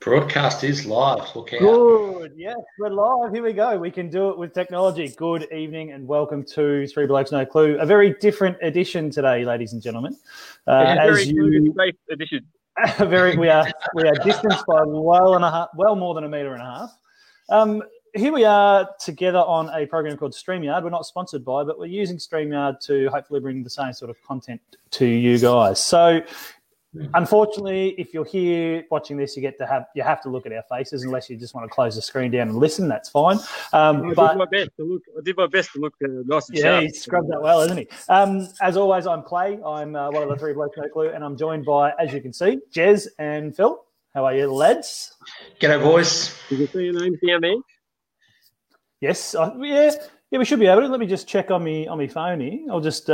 Broadcast is live. Look out. Good. Yes, we're live. Here we go. We can do it with technology. Good evening and welcome to Three Blokes No Clue. A very different edition today, ladies and gentlemen. Safe edition. We are distanced by more than a metre and a half. Here we are together on a program called StreamYard. We're not sponsored by, but we're using StreamYard to hopefully bring the same sort of content to you guys. So, unfortunately, if you're here watching this, you have to look at our faces unless you just want to close the screen down and listen. That's fine. I did my best to look nice and sharp. Yeah, he scrubbed that well, isn't he? As always, I'm Clay. I'm one of the Three Blokes No Clue, and I'm joined by, as you can see, Jez and Phil. How are you, lads? G'day, boys. Did you see your names down there? Yes. Yeah, we should be able to. Let me just check on my phone here. I'll just...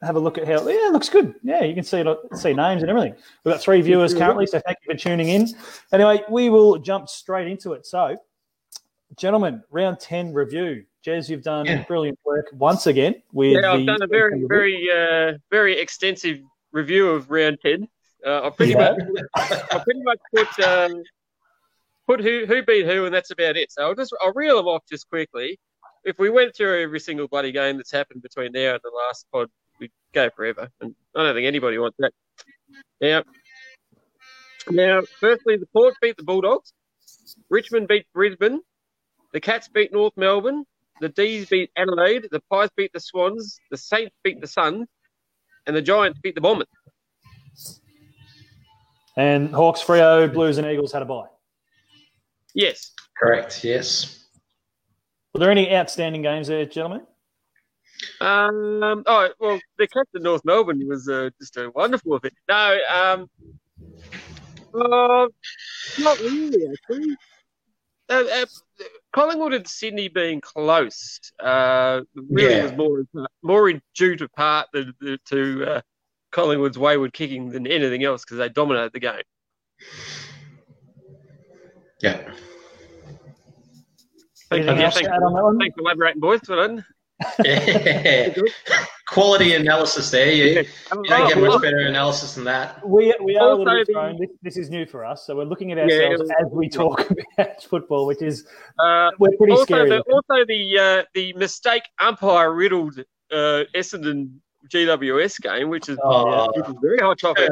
have a look at how it looks good. Yeah, you can see names and everything. We've got three viewers currently, so thank you for tuning in. Anyway, we will jump straight into it. So, gentlemen, round 10 review. Jez, you've done brilliant work once again. I've done a very, very, very extensive review of round 10. I pretty much put who beat who, and that's about it. So I'll reel them off just quickly. If we went through every single bloody game that's happened between now and the last pod, we go forever, and I don't think anybody wants that. Now, firstly, the Port beat the Bulldogs. Richmond beat Brisbane. The Cats beat North Melbourne. The D's beat Adelaide. The Pies beat the Swans. The Saints beat the Suns, and the Giants beat the Bombers. And Hawks, Freo, Blues, and Eagles had a bye. Yes, correct. Yes. Were there any outstanding games there, gentlemen? The captain North Melbourne was just a wonderful event. No, not really, actually. Collingwood and Sydney being close was more in due to part to Collingwood's wayward kicking than anything else because they dominated the game. Yeah. Thanks for elaborating, boys. Yeah. Quality analysis there. You don't get much better analysis than that. We are a little bit thrown. This is new for us, so we're looking at ourselves as we talk about football, which is we're pretty scary. The mistake umpire riddled Essendon GWS game, which is very hot topic.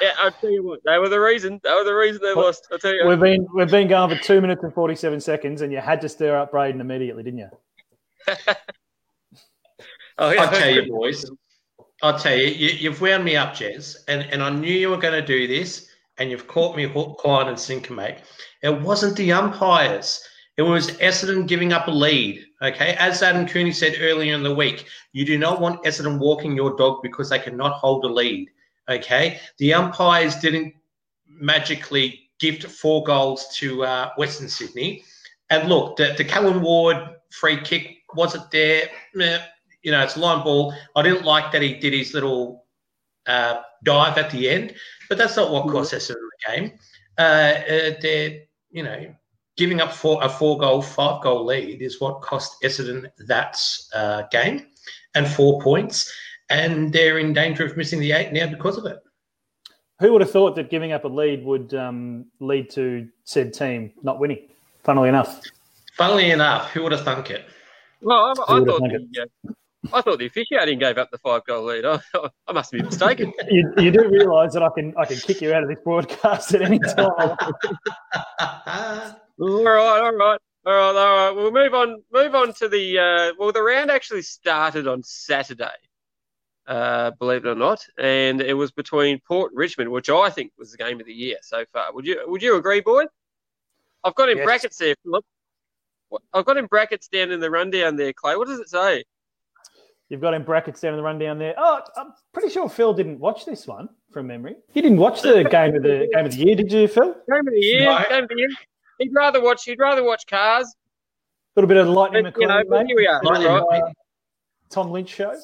Yeah, I'll tell you what, they were the reason they lost. I'll tell you. We've been going for 2 minutes and 47 seconds, and you had to stir up Braden immediately, didn't you? I'll tell you, boys, you've wound me up, Jez, and I knew you were going to do this, and you've caught me hook, line, and sinker, mate. It wasn't the umpires. It was Essendon giving up a lead, okay? As Adam Cooney said earlier in the week, you do not want Essendon walking your dog because they cannot hold a lead, okay? The umpires didn't magically gift 4 goals to Western Sydney. And look, the Callum Ward free kick, was it there? You know, it's a line ball. I didn't like that he did his little dive at the end, but that's not what caused us in the game. They're, you know, giving up a 4-goal, 5-goal lead is what cost Essendon that game and 4 points, and they're in danger of missing the 8 now because of it. Who would have thought that giving up a lead would lead to said team not winning, funnily enough? Who would have thunk it? Well, I thought the officiating gave up the 5-goal lead. I must be mistaken. You do realise that I can kick you out of this broadcast at any time. All right. We'll move on to the the round actually started on Saturday, believe it or not, and it was between Port and Richmond, which I think was the game of the year so far. Would you agree, boy? I've got in brackets there, Philip. I've got in brackets down in the rundown there, Clay. What does it say? You've got in brackets down in the rundown there. Oh, I'm pretty sure Phil didn't watch this one from memory. You didn't watch the game of the year, did you, Phil? Game of the year. He'd rather watch Cars. A little bit of Lightning McQueen. You know, mate. Here we are. Tom Lynch show.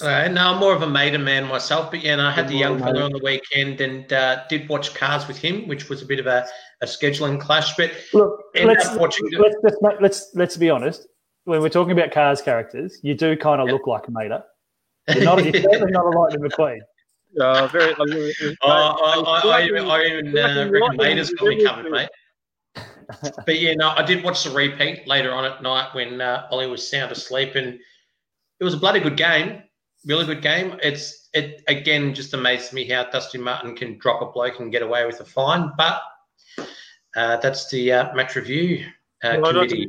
No, I'm more of a Maiden man myself, but I had the young fella on the weekend and did watch Cars with him, which was a bit of a scheduling clash. But look, let's be honest. When we're talking about Cars characters, you do kind of look like a Mater. You're certainly not a Lightning McQueen. Very. I even reckon Raiders probably covered, mate. But yeah, no, I did watch the repeat later on at night when Ollie was sound asleep, and it was a bloody good game, really good game. It again just amazes me how Dusty Martin can drop a bloke and get away with a fine, but that's the match review committee.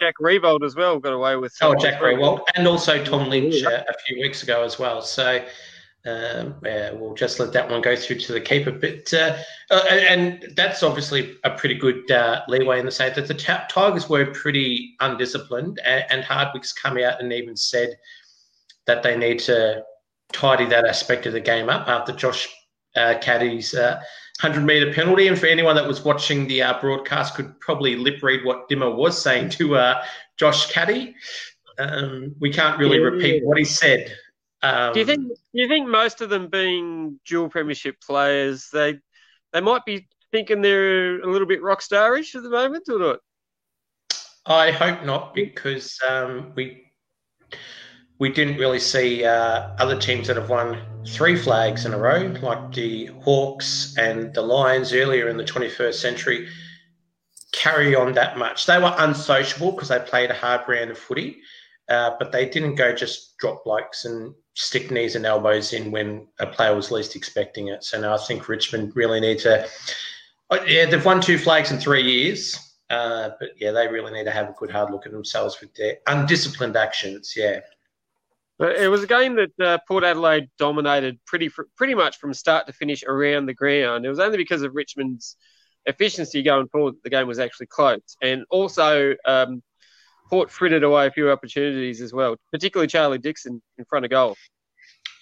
Jack Riewoldt as well got away with. Oh, Jack Riewoldt, and also Tom Lynch a few weeks ago as well. So. We'll just let that one go through to the keeper. But and that's obviously a pretty good leeway in the sense that the Tigers were pretty undisciplined, and Hardwick's come out and even said that they need to tidy that aspect of the game up after Josh Caddy's 100-metre penalty. And for anyone that was watching the broadcast could probably lip-read what Dimmer was saying to Josh Caddy. We can't really repeat what he said. Do you think most of them being dual premiership players, they might be thinking they're a little bit rock starish at the moment or not? I hope not, because we didn't really see other teams that have won three flags in a row, like the Hawks and the Lions earlier in the 21st century, carry on that much. They were unsociable because they played a hard round of footy. But they didn't go just drop blokes and stick knees and elbows in when a player was least expecting it. So now I think Richmond really need to they've won two flags in 3 years. But, yeah, they really need to have a good hard look at themselves with their undisciplined actions, yeah. But it was a game that Port Adelaide dominated pretty much from start to finish around the ground. It was only because of Richmond's efficiency going forward that the game was actually close. And also Port frittered away a few opportunities as well, particularly Charlie Dixon in front of goal.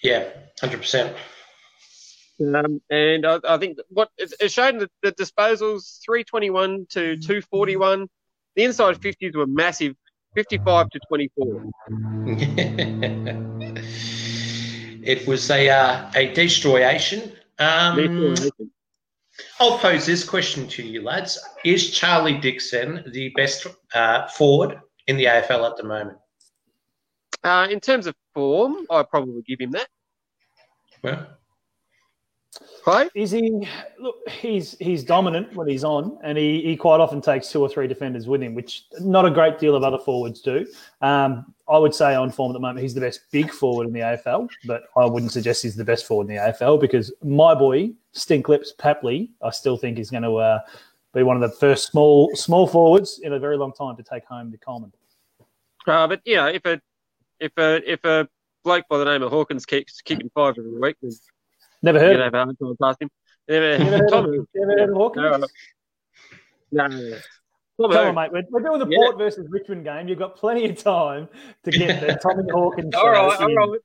Yeah, 100%. And I think what it's shown that the disposals, 321 to 241, the inside 50s were massive, 55 to 24. It was a destroyation. I'll pose this question to you, lads. Is Charlie Dixon the best forward in the AFL at the moment? In terms of form, I probably give him that. Well, right? He's dominant when he's on, and he quite often takes two or three defenders with him, which not a great deal of other forwards do. I would say on form at the moment he's the best big forward in the AFL, but I wouldn't suggest he's the best forward in the AFL because my boy Stink Lips Papley, I still think is going to be one of the first small forwards in a very long time to take home the Coleman. But yeah, if a bloke by the name of Hawkins keeps kicking five every week, then never heard of him. Never heard of Hawkins. No. Come on, mate. We're doing the Port versus Richmond game. You've got plenty of time to get the Tommy Hawkins. All right.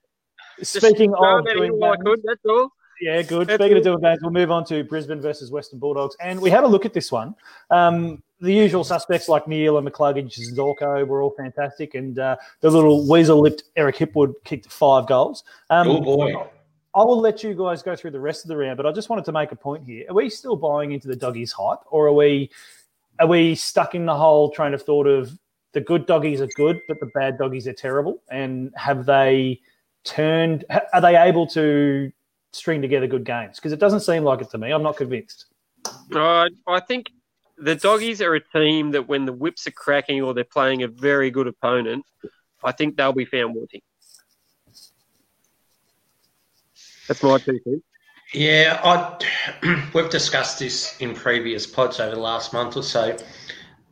Speaking of doing that, that's all. Yeah, good. Speaking of doing games, we'll move on to Brisbane versus Western Bulldogs. And we had a look at this one. The usual suspects like Neil and McCluggage and Zorko were all fantastic. And the little weasel-lipped Eric Hipwood kicked 5 goals. Oh, boy. I will let you guys go through the rest of the round, but I just wanted to make a point here. Are we still buying into the doggies hype, or are we stuck in the whole train of thought of the good doggies are good, but the bad doggies are terrible? And have they turned? Are they able to string together good games? Because it doesn't seem like it to me. I'm not convinced. I think the doggies are a team that when the whips are cracking or they're playing a very good opponent, I think they'll be found wanting. That's my two things. Yeah, we've discussed this in previous pods over the last month or so.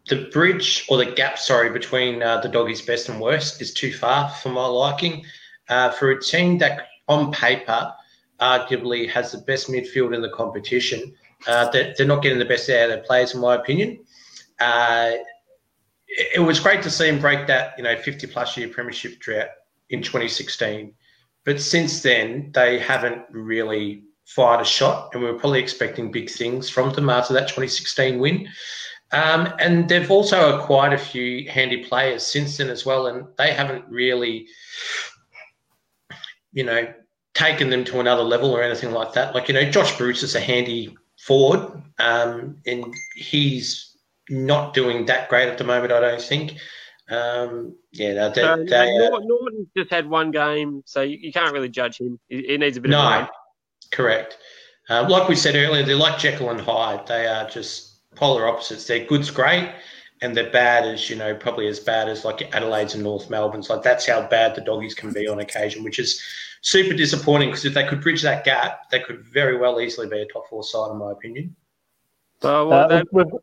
The bridge or the gap, between the doggies' best and worst is too far for my liking. For a team that, on paper, arguably has the best midfield in the competition, they're not getting the best out of their players, in my opinion. It was great to see them break that, 50-plus year premiership drought in 2016. But since then, they haven't really fired a shot, and we were probably expecting big things from them after that 2016 win. And they've also acquired a few handy players since then as well, and they haven't really, taken them to another level or anything like that. Like, Josh Bruce is a handy forward, and he's not doing that great at the moment, I don't think. Norton just had one game, so you can't really judge him. He needs a bit of time. Correct. Like we said earlier, they're like Jekyll and Hyde. They are just polar opposites. Their good's great and they're bad as, you know, probably as bad as like Adelaide's and North Melbourne's. Like that's how bad the doggies can be on occasion, which is super disappointing because if they could bridge that gap, they could very well easily be a top four side in my opinion. So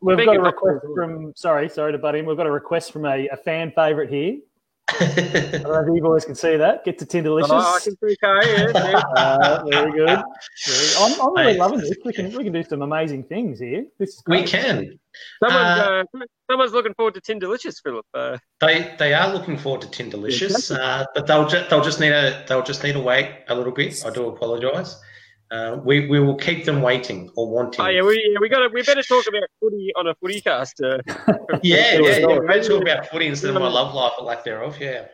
we've got a request from sorry to butt in. We've got a request from a fan favourite here. I don't know if you boys can see that. Get to Tinderlicious. Oh, I can see it. Yeah. Very good. I'm really loving this. We can do some amazing things here. This is great. We can. Someone's looking forward to Tinderlicious, Philip. They are looking forward to Tinderlicious, but they'll just need to wait a little bit. I do apologise. We will keep them waiting or wanting. Oh yeah, we better talk about footy on a footy cast. We better talk about footy instead of my love life or lack thereof. Yeah.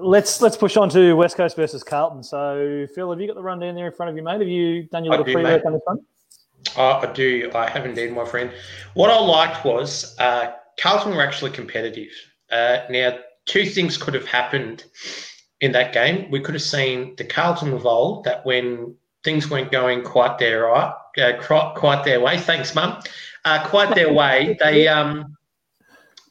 Let's push on to West Coast versus Carlton. So Phil, have you got the rundown there in front of you, mate? Have you done your pre-work on this one? I do. I have indeed, my friend. What I liked was Carlton were actually competitive. Now, two things could have happened in that game. We could have seen the Carlton of old that when things weren't going quite their way. Thanks, Mum. Quite their way. They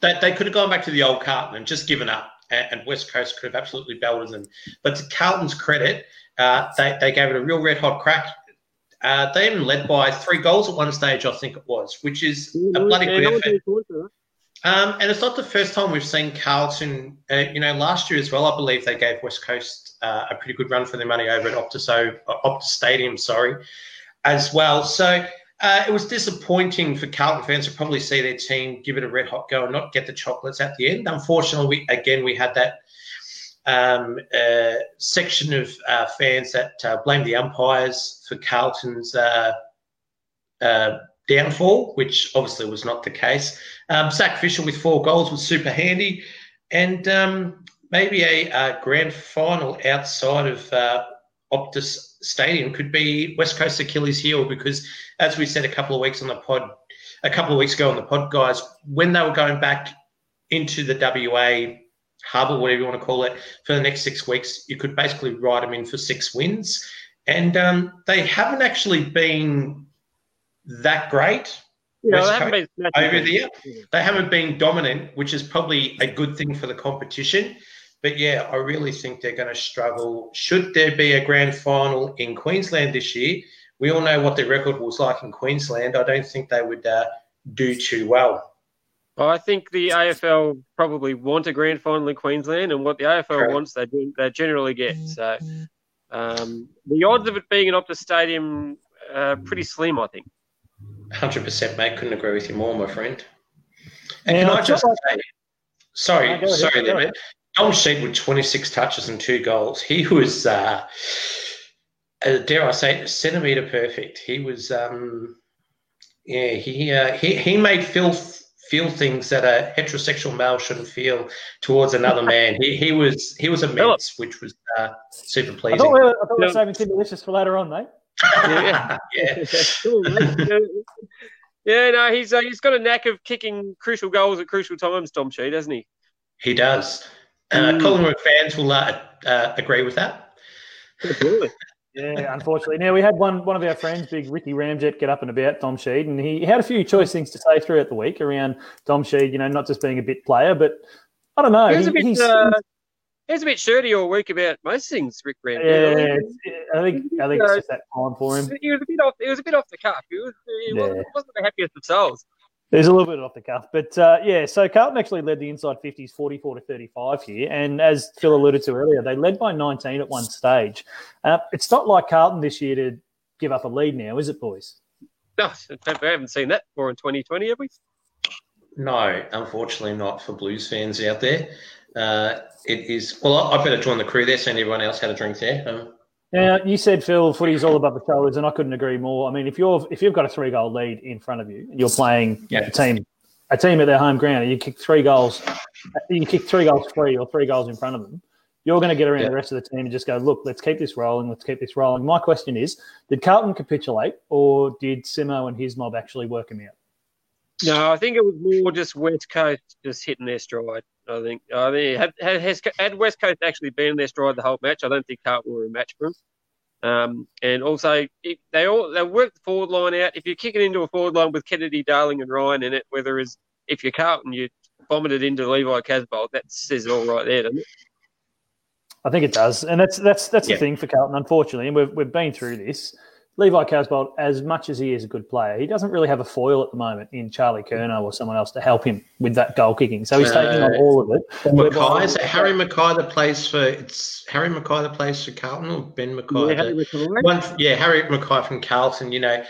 could have gone back to the old Carlton and just given up, and West Coast could have absolutely belted them. But to Carlton's credit, they gave it a real red-hot crack. They even led by 3 goals at one stage, I think it was, which is a bloody good effort. And it's not the first time we've seen Carlton, last year as well, I believe they gave West Coast a pretty good run for their money over at Optus Stadium, as well. So it was disappointing for Carlton fans to probably see their team give it a red hot go and not get the chocolates at the end. Unfortunately, we had that section of fans that blamed the umpires for Carlton's downfall, which obviously was not the case. Zach Fisher with 4 goals was super handy, and maybe a grand final outside of Optus Stadium could be West Coast Achilles' heel, because as we said a couple of weeks ago on the pod, guys, when they were going back into the WA harbour, whatever you want to call it, for the next 6 weeks, you could basically ride them in for 6 wins, and they haven't actually been that great. They haven't been dominant, which is probably a good thing for the competition. But yeah, I really think they're going to struggle. Should there be a grand final in Queensland this year, we all know what their record was like in Queensland. I don't think they would do too well. Well, I think the AFL probably want a grand final in Queensland, and what the AFL wants, they generally get. So the odds of it being an Optus Stadium are pretty slim, I think. 100%, mate. Couldn't agree with you more, my friend. And can I just say, sorry, Dom Sheed with 26 touches and 2 goals. He was, dare I say, centimetre perfect. He was, he made Phil feel things that a heterosexual male shouldn't feel towards another man. He was immense, which was super pleasing. I thought we were saving Tinderlicious for later on, mate. He's got a knack of kicking crucial goals at crucial times, Dom Sheed, hasn't he? He does. Collingwood fans will agree with that. Absolutely. Yeah, unfortunately. Now, we had one of our friends, big Ricky Ramjet, get up and about Dom Sheed, and he had a few choice things to say throughout the week around Dom Sheed, not just being a bit player, but I don't know. He's a bit shirty all week about most things, Rick Ramjet. Yeah, I think it's just that time for him. He was a bit off the cuff. He wasn't the happiest of souls. He was a little bit off the cuff, but so Carlton actually led the inside 50s 44-35 here, and as Phil alluded to earlier, they led by 19 at one stage. It's not like Carlton this year to give up a lead now, is it, boys? No, we haven't seen that before in 2020, have we? No, unfortunately not for Blues fans out there. It is. Well, I better join the crew there, seeing everyone else had a drink there. Now, you said, Phil, footy's all above the shoulders, and I couldn't agree more. I mean, if you've got a 3-goal lead in front of you, and you're playing a team at their home ground, and you kick 3 goals, free or 3 goals in front of them, you're going to get around the rest of the team and just go, look, let's keep this rolling, My question is, did Carlton capitulate, or did Simo and his mob actually work him out? No, I think it was more just West Coast just hitting their stride. I mean, had West Coast actually been in their stride the whole match, I don't think Carlton were a match for them. And also, they work the forward line out. If you kick it into a forward line with Kennedy, Darling and Ryan in it, whether it's if you're Carlton, you bomb it into Levi Casboult, that says it all right there, doesn't it? I think it does. And that's the thing for Carlton, unfortunately. And we've been through this. Levi Casboult, as much as he is a good player, he doesn't really have a foil at the moment in Charlie Curnow or someone else to help him with that goal kicking. So he's taking on all of it. McKay, is it Harry McKay that plays for Carlton or Ben McKay? Yeah, Harry McKay. Harry McKay from Carlton. You know,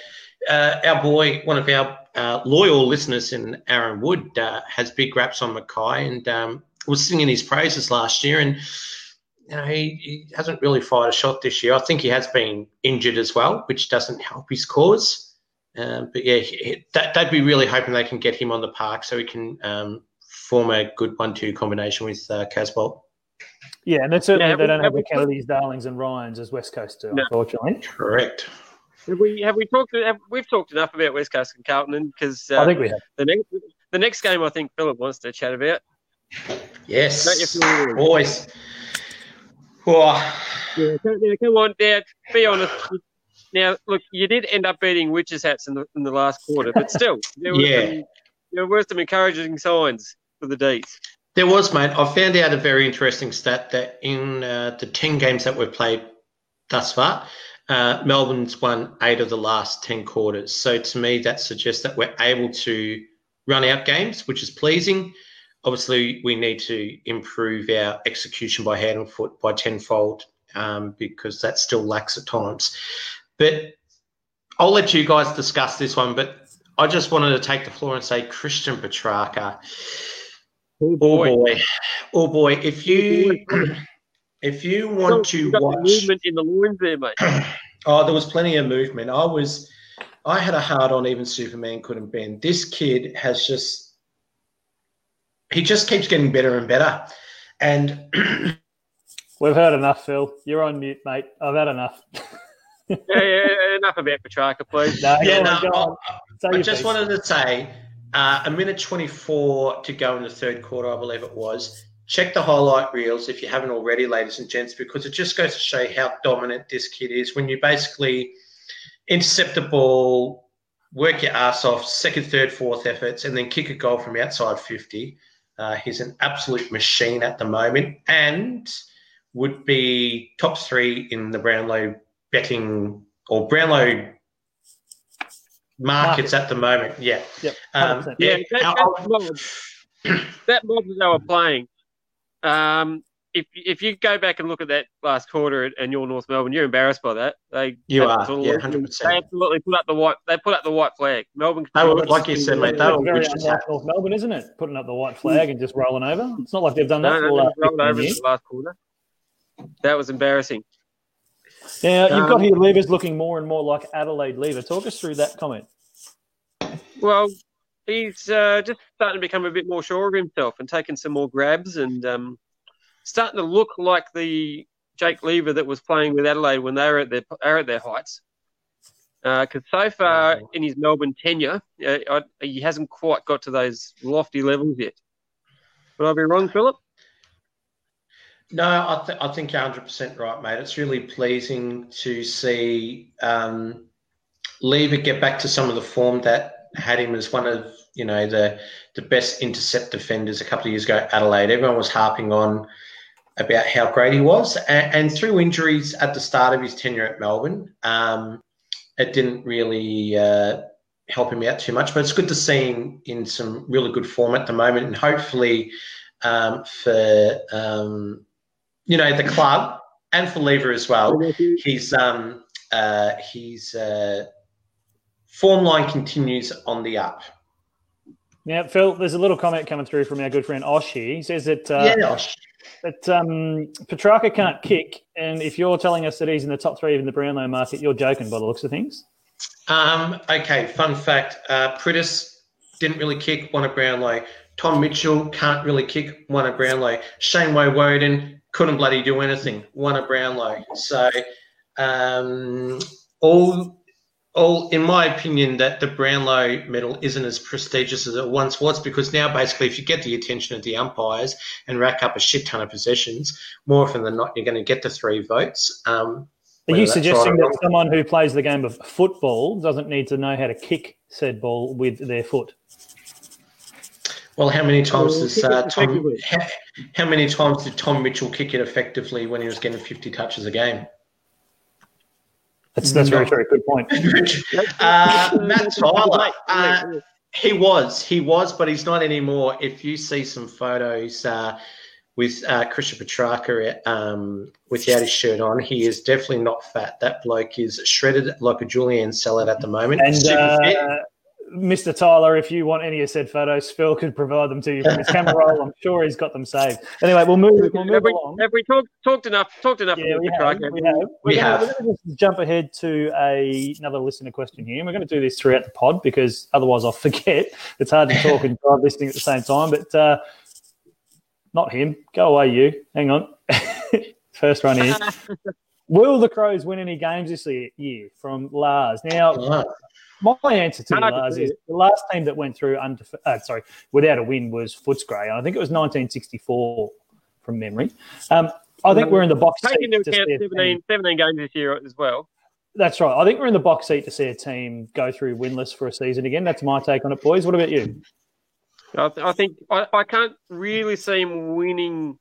our boy, one of our loyal listeners in Aaron Wood has big raps on McKay and was singing his praises last year and. You know, he hasn't really fired a shot this year. I think he has been injured as well, which doesn't help his cause. But, yeah, they'd be really hoping they can get him on the park so he can form a good 1-2 combination with Casboult. Yeah, and that's certainly they don't have the Kennedys, Darlings and Ryans as West Coast do, unfortunately. Correct. We've talked enough about West Coast and Carlton because I think we have. The next game I think Philip wants to chat about. Yes, always. Oh. Yeah, come on, Dad. Be honest. Now, look, you did end up beating witches' hats in the last quarter, but still, there were some encouraging signs for the Ds. There was, mate. I found out a very interesting stat that in the 10 games that we've played thus far, Melbourne's won 8 of the last 10 quarters. So to me, that suggests that we're able to run out games, which is pleasing. Obviously, we need to improve our execution by hand and foot by tenfold because that still lacks at times. But I'll let you guys discuss this one, but I just wanted to take the floor and say Christian Petracca. Oh, boy. If you want to watch... movement in the loins there, mate. Oh, there was plenty of movement. I had a hard-on, even Superman couldn't bend. This kid has just... He just keeps getting better and better. And we've heard enough, Phil. You're on mute, mate. I've had enough. Enough about Petracca, please. I just wanted to say a minute 24 to go in the third quarter, I believe it was. Check the highlight reels if you haven't already, ladies and gents, because it just goes to show how dominant this kid is. When you basically intercept the ball, work your ass off, second, third, fourth efforts, and then kick a goal from outside 50, he's an absolute machine at the moment and would be top 3 in the Brownlow betting or Brownlow markets at the moment. Yeah. Yep. That mob that they were playing, if you go back and look at that last quarter and you're North Melbourne, you're embarrassed by that. They 100%. They absolutely put up the white flag. Melbourne, they were, like you said, mate, they were very unlike North Melbourne, isn't it? Putting up the white flag and just rolling over. It's not like they've done that for all rolled over in the last quarter. That was embarrassing. Now you've got here Lever's looking more and more like Adelaide Lever. Talk us through that comment. Well, he's just starting to become a bit more sure of himself and taking some more grabs and. Starting to look like the Jake Lever that was playing with Adelaide when they were at their heights. Because so far in his Melbourne tenure, he hasn't quite got to those lofty levels yet. Would I be wrong, Philip? No, I think you're 100% right, mate. It's really pleasing to see Lever get back to some of the form that had him as one of, you know, the best intercept defenders a couple of years ago at Adelaide. Everyone was harping on about how great he was. And through injuries at the start of his tenure at Melbourne, it didn't really help him out too much. But it's good to see him in some really good form at the moment. And hopefully for, you know, the club and for Lever as well, his form line continues on the up. Now, Phil, there's a little comment coming through from our good friend Osh here. He says that Petracca can't kick, and if you're telling us that he's in the top 3 in the Brownlow market, you're joking by the looks of things. Okay, fun fact. Prittis didn't really kick, won at Brownlow. Tom Mitchell can't really kick, won at Brownlow. Shaneway Woden couldn't bloody do anything, won at Brownlow. So all, in my opinion, that the Brownlow medal isn't as prestigious as it once was because now basically if you get the attention of the umpires and rack up a shit ton of possessions, more often than not you're going to get the 3 votes. Are you suggesting that someone who plays the game of football doesn't need to know how to kick said ball with their foot? Well, how many times does Tom? How many times did Tom Mitchell kick it effectively when he was getting 50 touches a game? That's a very good point. Matt Tyler, he was, but he's not anymore. If you see some photos with Christian Petracca without his shirt on, he is definitely not fat. That bloke is shredded like a julienne salad at the moment. And Mr. Tyler, if you want any of said photos, Phil could provide them to you from his camera roll. I'm sure he's got them saved. Anyway, we'll move along. Have we talked enough? Yeah, we have. We're going to just jump ahead to another listener question here. And we're going to do this throughout the pod because otherwise I'll forget. It's hard to talk and drive listening at the same time. But not him. Go away, you. Hang on. First one is, will the Crows win any games this year? From Lars. Now, my answer to Lars is the last team that went through without a win was Footscray. I think it was 1964 from memory. I think we're in the box seat. Taking into account 17 games this year as well. That's right. I think we're in the box seat to see a team go through winless for a season again. That's my take on it, boys. What about you? I think I can't really see him winning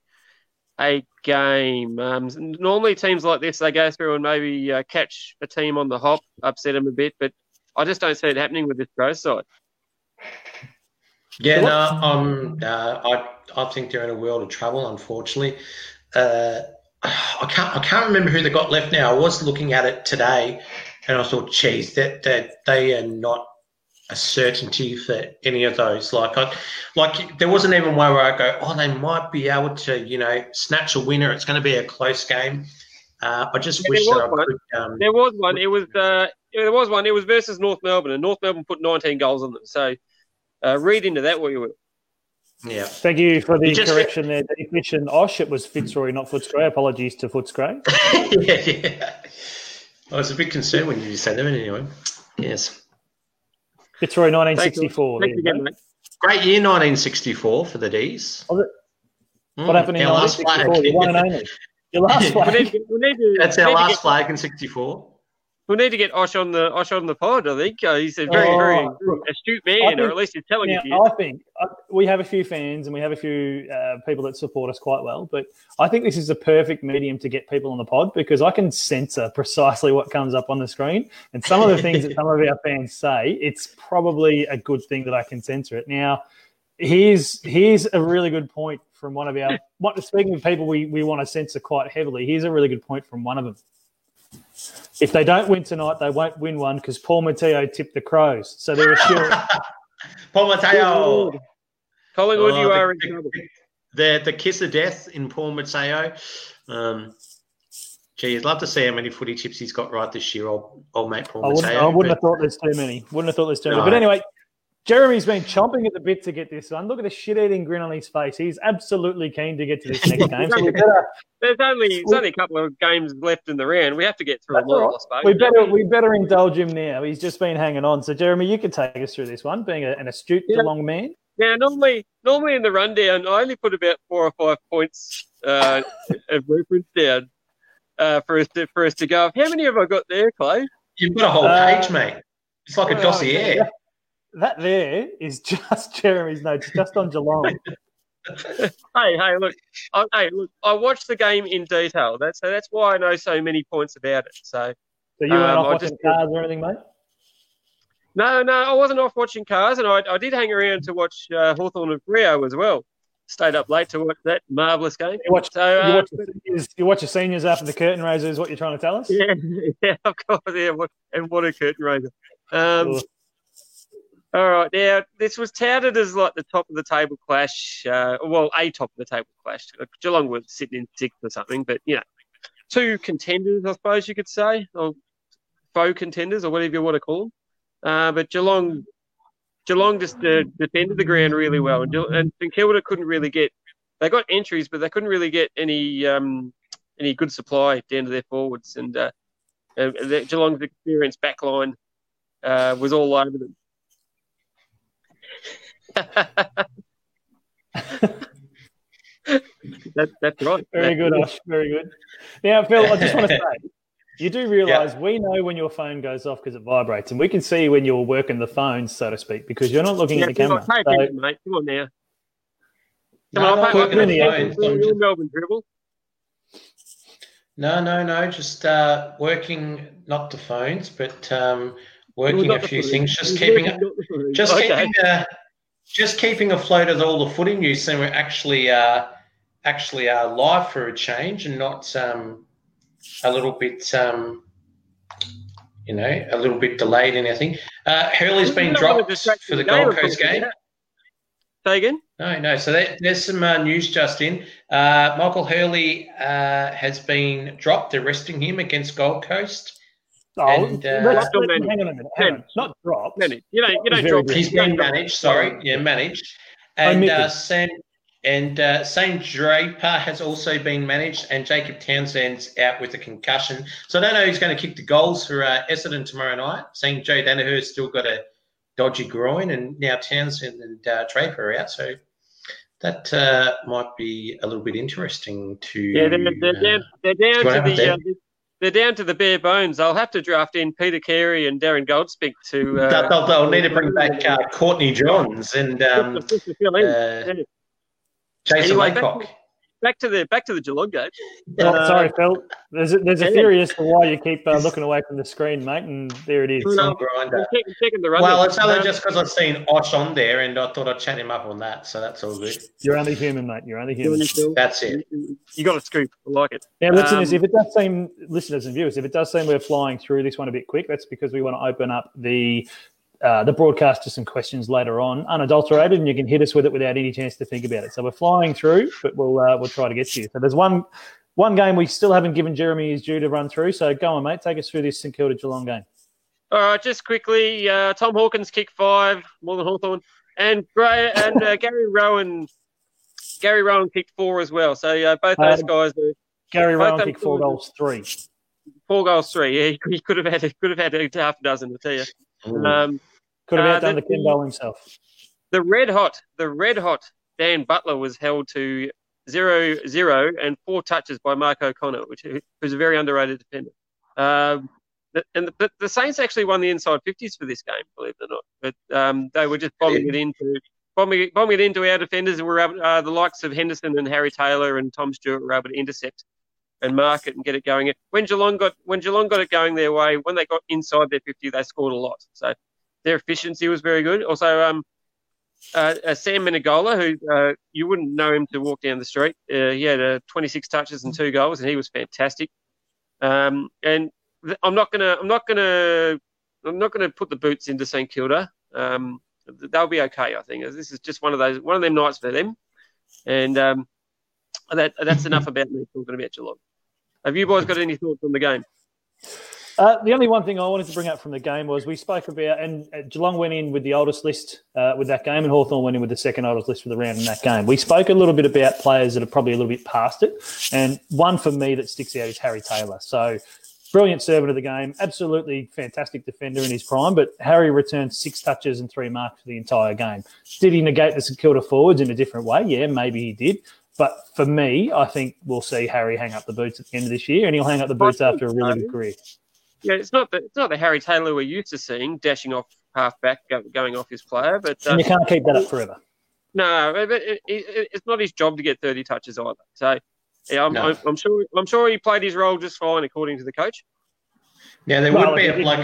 a game. Normally teams like this, they go through and maybe catch a team on the hop, upset them a bit, but I just don't see it happening with this Crows side. Yeah, I think they're in a world of trouble, unfortunately. I can't remember who they got left now. I was looking at it today and I thought, geez, that they are not a certainty for any of those. Like there wasn't even one where I go, oh, they might be able to, snatch a winner. It's going to be a close game. I just wish that I could. There was one. It was It was versus North Melbourne, and North Melbourne put 19 goals on them. So read into that what you will. Yeah. Thank you for the correction there. You mentioned Osh. It was Fitzroy, not Footscray. Apologies to Footscray. Yeah. I was a bit concerned when you said that, anyway. Yes. Fitzroy, 1964. Thanks again, mate. Great year, 1964 for the D's. Was it? What happened in 1964? Your one and only. Your last flag. That's our last flag in 64. We'll need to get Osh on the pod, I think. He's a very, very astute man, or at least he's telling you. I think we have a few fans and we have a few people that support us quite well, but I think this is the perfect medium to get people on the pod because I can censor precisely what comes up on the screen. And some of the things that some of our fans say, it's probably a good thing that I can censor it. Now, here's a really good point from one of our – speaking of people we want to censor quite heavily, here's a really good point from one of them. If they don't win tonight, they won't win one because Paul Mateo tipped the Crows. So they're assured. Paul Mateo. Collingwood, you are in trouble. The kiss of death in Paul Mateo. Gee, I'd love to see how many footy tips he's got right this year, old mate Paul Mateo. I wouldn't have thought there's too many. No. But anyway, Jeremy's been chomping at the bit to get this one. Look at the shit-eating grin on his face. He's absolutely keen to get to this next game. So there's only a couple of games left in the round. We have to get through them all, I suppose. We better indulge him now. He's just been hanging on. So, Jeremy, you can take us through this one, being an astute Geelong man. Yeah, normally in the rundown, I only put about 4 or 5 points of reference down for us to go. How many have I got there, Clay? You've got a whole page, mate. It's like a dossier. Yeah. That there is just Jeremy's notes, just on Geelong. hey, look! I watched the game in detail. That's why I know so many points about it. So you weren't off watching Cars or anything, mate? No, I wasn't off watching Cars, and I did hang around to watch Hawthorn of Rio as well. Stayed up late to watch that marvellous game. You watch the seniors after the curtain raiser is what you're trying to tell us? Yeah, of course. Yeah, and what a curtain raiser! Sure. All right, now this was touted as like the top of the table clash. A top of the table clash. Geelong were sitting in sixth or something, but two contenders, I suppose you could say, or faux contenders, or whatever you want to call them. But Geelong just defended the ground really well, and St Kilda couldn't really get. They got entries, but they couldn't really get any good supply down to their forwards, and Geelong's experienced backline was all over them. That's right. Very good, Osh. Very good. Now, Phil, I just want to say You do realise we know when your phone goes off because it vibrates, and we can see when you're working the phone, so to speak, because you're not looking at the camera. Like, so... mate. Come on now. Come on, Melbourne dribble. No. Just working, not the phones, but working a few things. Just keeping afloat of all the footy news, and we're actually live for a change, and not a little bit delayed in our thing. Hurley's been dropped for the Gold Coast game. Say again? No. So there's some news just in. Michael Hurley has been dropped. They're arresting him against Gold Coast. Hang on a minute. Not dropped. Managed. You don't drop. He's been managed. Sorry. Yeah, managed. And Sam Draper has also been managed, and Jacob Townsend's out with a concussion. So I don't know who's going to kick the goals for Essendon tomorrow night, seeing Joe Danaher's still got a dodgy groin, and now Townsend and Draper are out. So that might be a little bit interesting to... Yeah, they're down to the bare bones. I'll have to draft in Peter Carey and Darren Goldspick to... they'll need to bring back Courtney Johns and... Jason Laycock. Back to the Geelong game. Sorry, Phil. There's a theory as to why you keep looking away from the screen, mate, and there it is. No, it's only just because I've seen Osh on there, and I thought I'd chat him up on that, so that's all good. You're only human, mate. That's it. You got a scoop. I like it. Now, listeners, if it does seem we're flying through this one a bit quick, that's because we want to open up the broadcast to some questions later on, unadulterated, and you can hit us with it without any chance to think about it. So we're flying through, but we'll try to get to you. So there's one game we still haven't given Jeremy his due to run through. So go on, mate, take us through this St Kilda Geelong game. All right, just quickly, Tom Hawkins kicked 5, more than Hawthorn, and Gary Rohan kicked 4 as well. So both those guys. Gary Rohan kicked 4 goals, 3. 4 goals, 3. Yeah, he could have had half a dozen, I tell you. Could have outdone the Kendall himself. The red hot Dan Butler was held to 0-0 and 4 touches by Mark O'Connor, who's a very underrated defender. But the Saints actually won the inside 50s for this game, believe it or not. But they were just bombing it into our defenders, and the likes of Henderson and Harry Taylor and Tom Stewart were able to intercept and mark it and get it going. When Geelong got it going their way, when they got inside their 50, they scored a lot. So their efficiency was very good. Also, Sam Menegola, who you wouldn't know him to walk down the street. He had 26 touches and 2 goals, and he was fantastic. I'm not gonna put the boots into St Kilda. They'll be okay, I think. This is just one of them nights for them, and that's enough about me talking about Geelong. Have you boys got any thoughts on the game? The only one thing I wanted to bring up from the game was we spoke about, and Geelong went in with the oldest list with that game, and Hawthorn went in with the second oldest list for the round in that game. We spoke a little bit about players that are probably a little bit past it, and one for me that sticks out is Harry Taylor. So brilliant servant of the game, absolutely fantastic defender in his prime, but Harry returned 6 touches and 3 marks for the entire game. Did he negate the St Kilda forwards in a different way? Yeah, maybe he did. But for me, I think we'll see Harry hang up the boots at the end of this year, and he'll hang up the boots after a really good career. Yeah, it's not the Harry Taylor we're used to seeing, dashing off half-back, going off his player. But and you can't keep that up forever. No, but it's not his job to get 30 touches either. So yeah, I'm sure he played his role just fine, according to the coach. Yeah, there would be a bloke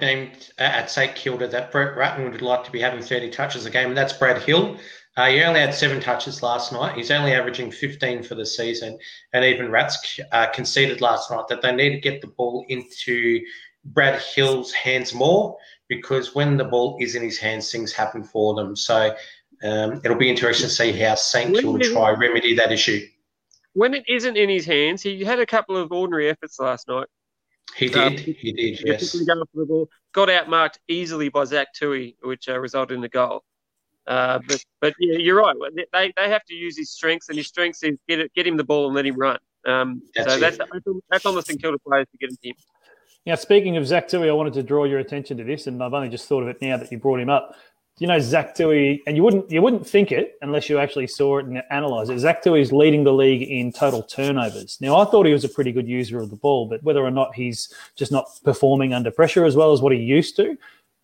named at St Kilda that Brett Ratton would like to be having 30 touches a game, and that's Brad Hill. He only had 7 touches last night. He's only averaging 15 for the season, and even Rats conceded last night that they need to get the ball into Brad Hill's hands more, because when the ball is in his hands, things happen for them. So it'll be interesting to see how St Kilda try to remedy that issue. When it isn't in his hands, he had a couple of ordinary efforts last night. He did. Yes. Got outmarked easily by Zach Tuohy, which resulted in a goal. But yeah, you're right. They have to use his strengths, and his strengths is get him the ball and let him run. That's on the St Kilda players to get him. Now, speaking of Zach Tuohy, I wanted to draw your attention to this, and I've only just thought of it now that you brought him up. Do you know Zach Tuohy? And you wouldn't think it unless you actually saw it and analyse it. Zach Tuohy's leading the league in total turnovers. Now, I thought he was a pretty good user of the ball, but whether or not he's just not performing under pressure as well as what he used to.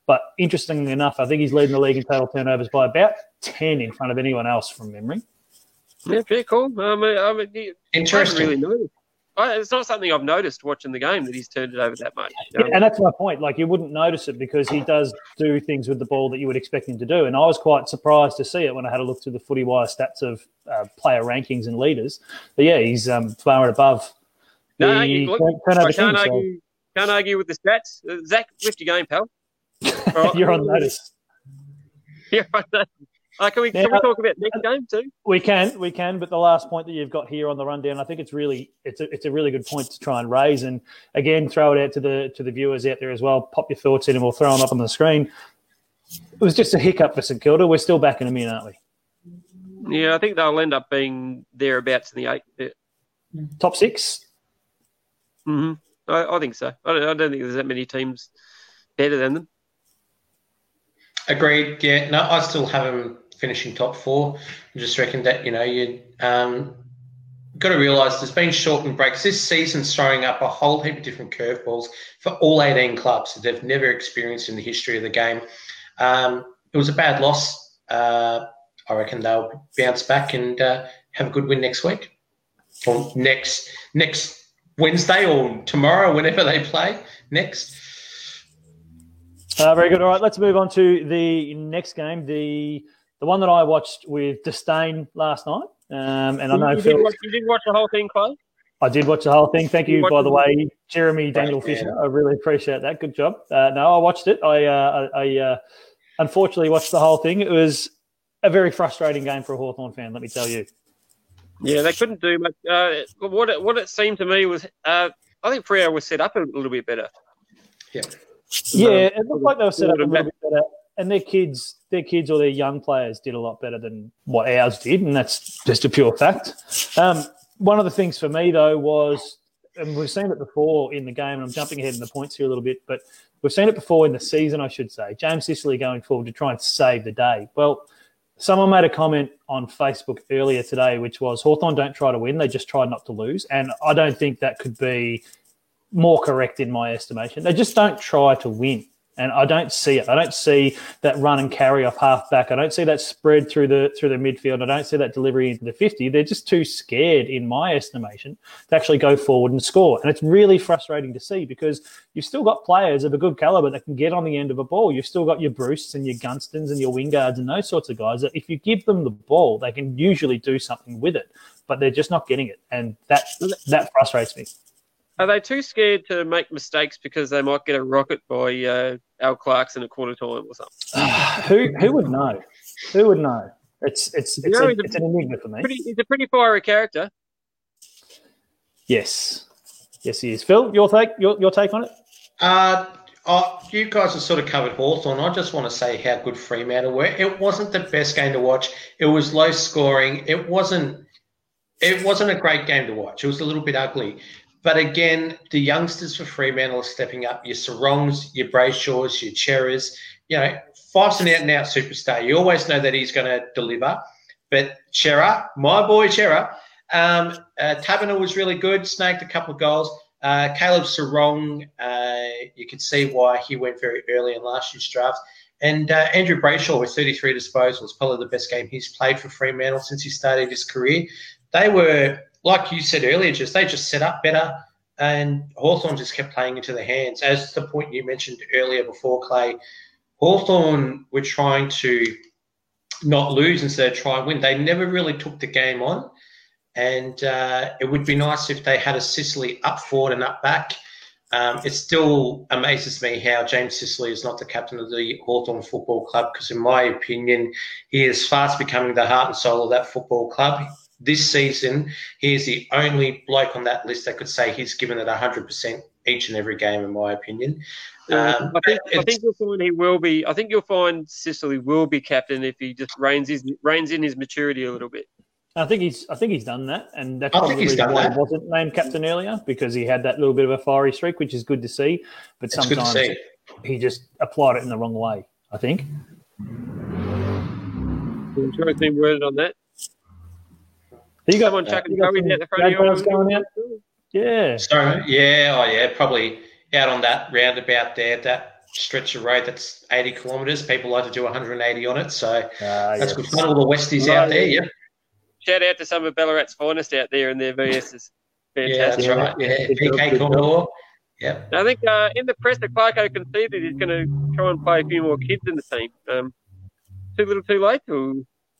But interestingly enough, I think he's leading the league in total turnovers by about 10 in front of anyone else from memory. Yeah, okay, cool. Interesting. It's not something I've noticed watching the game that he's turned it over that much. Yeah, and that's my point. Like, you wouldn't notice it because he does do things with the ball that you would expect him to do. And I was quite surprised to see it when I had a look through the Footy Wire stats of player rankings and leaders. But, yeah, he's far and above. Can't argue with the stats. Zach, lift your game, pal. Right. You're on notice. You're on notice. Can we talk about next game too? We can. But the last point that you've got here on the rundown, I think it's a really good point to try and raise. And again, throw it out to the viewers out there as well. Pop your thoughts in, and we'll throw them up on the screen. It was just a hiccup for St Kilda. We're still backing them in, aren't we? Yeah, I think they'll end up being thereabouts in the 8th. Top 6. Mm-hmm. I think so. I don't think there's that many teams better than them. Agreed. Yeah. No, I still have them finishing top 4. I just reckon that, you got to realise there's been shortened breaks. This season's throwing up a whole heap of different curveballs for all 18 clubs that they've never experienced in the history of the game. It was a bad loss. I reckon they'll bounce back and have a good win next week or next Wednesday or tomorrow, whenever they play next. Very good. All right, let's move on to the next game, the one that I watched with disdain last night. And I know you did watch the whole thing, Clay? I did watch the whole thing. Thank you, by the way, Jeremy Daniel Fisher. I really appreciate that. Good job. No, I watched it. I unfortunately watched the whole thing. It was a very frustrating game for a Hawthorn fan, let me tell you. Yeah, they couldn't do much. What it seemed to me was I think Freo was set up a little bit better. Yeah. Yeah, it looked like they were set up a little bit better, and their kids or their young players did a lot better than what ours did, and that's just a pure fact. One of the things for me, though, was, and we've seen it before in the game, and I'm jumping ahead in the points here a little bit, but we've seen it before in the season, I should say, James Sicily going forward to try and save the day. Well, someone made a comment on Facebook earlier today, which was, Hawthorn don't try to win, they just try not to lose, and I don't think that could be more correct in my estimation. They just don't try to win, and I don't see it. I don't see that run and carry off half back. I don't see that spread through the midfield. I don't see that delivery into the 50. They're just too scared, in my estimation, to actually go forward and score, and it's really frustrating to see because you've still got players of a good calibre that can get on the end of a ball. You've still got your Bruce and your Gunstons and your Wingards and those sorts of guys that if you give them the ball, they can usually do something with it, but they're just not getting it, and that frustrates me. Are they too scared to make mistakes because they might get a rocket by Al Clarkson at quarter time or something? Who would know? Who would know? It's an enigma for me. He's a pretty fiery character. Yes, he is. Phil, your take on it? You guys have sort of covered Hawthorn. I just want to say how good Fremantle were. It wasn't the best game to watch. It was low scoring. It wasn't a great game to watch. It was a little bit ugly. But again, the youngsters for Fremantle are stepping up. Your Sarongs, your Brayshaws, your Cheras. Fife's an out-and-out superstar. You always know that he's going to deliver. But Chera, my boy Chera, Taberner was really good, snagged a couple of goals. Caleb Sarong, you can see why he went very early in last year's draft. And Andrew Brayshaw with 33 disposals, probably the best game he's played for Fremantle since he started his career. They were... Like you said earlier, they just set up better, and Hawthorn just kept playing into their hands. As the point you mentioned earlier before, Clay, Hawthorn were trying to not lose instead of try and win. They never really took the game on, and it would be nice if they had a Sicily up forward and up back. It still amazes me how James Sicily is not the captain of the Hawthorn Football Club because, in my opinion, he is fast becoming the heart and soul of that football club. This season, he is the only bloke on that list that could say he's given it 100% each and every game, in my opinion. I think you'll find he will be. I think you'll find Sicily will be captain if he just reins in his maturity a little bit. I think he's done that, and that's probably why he wasn't named captain earlier because he had that little bit of a fiery streak, which is good to see. But sometimes he just applied it in the wrong way, I think. I'm sure it's been worded on that. You got one chucking going out the front of your out? Yeah. So, probably out on that roundabout there, that stretch of road that's 80 kilometres. People like to do 180 on it, so that's good fun. All the Westies out there, Shout out to some of Ballarat's finest out there in their VSs. Fantastic. Yeah, that's right. Yeah, PK Cornwall. Yep. I think in the press that Clarko conceded he's going to try and play a few more kids in the team. Too little too late? Or?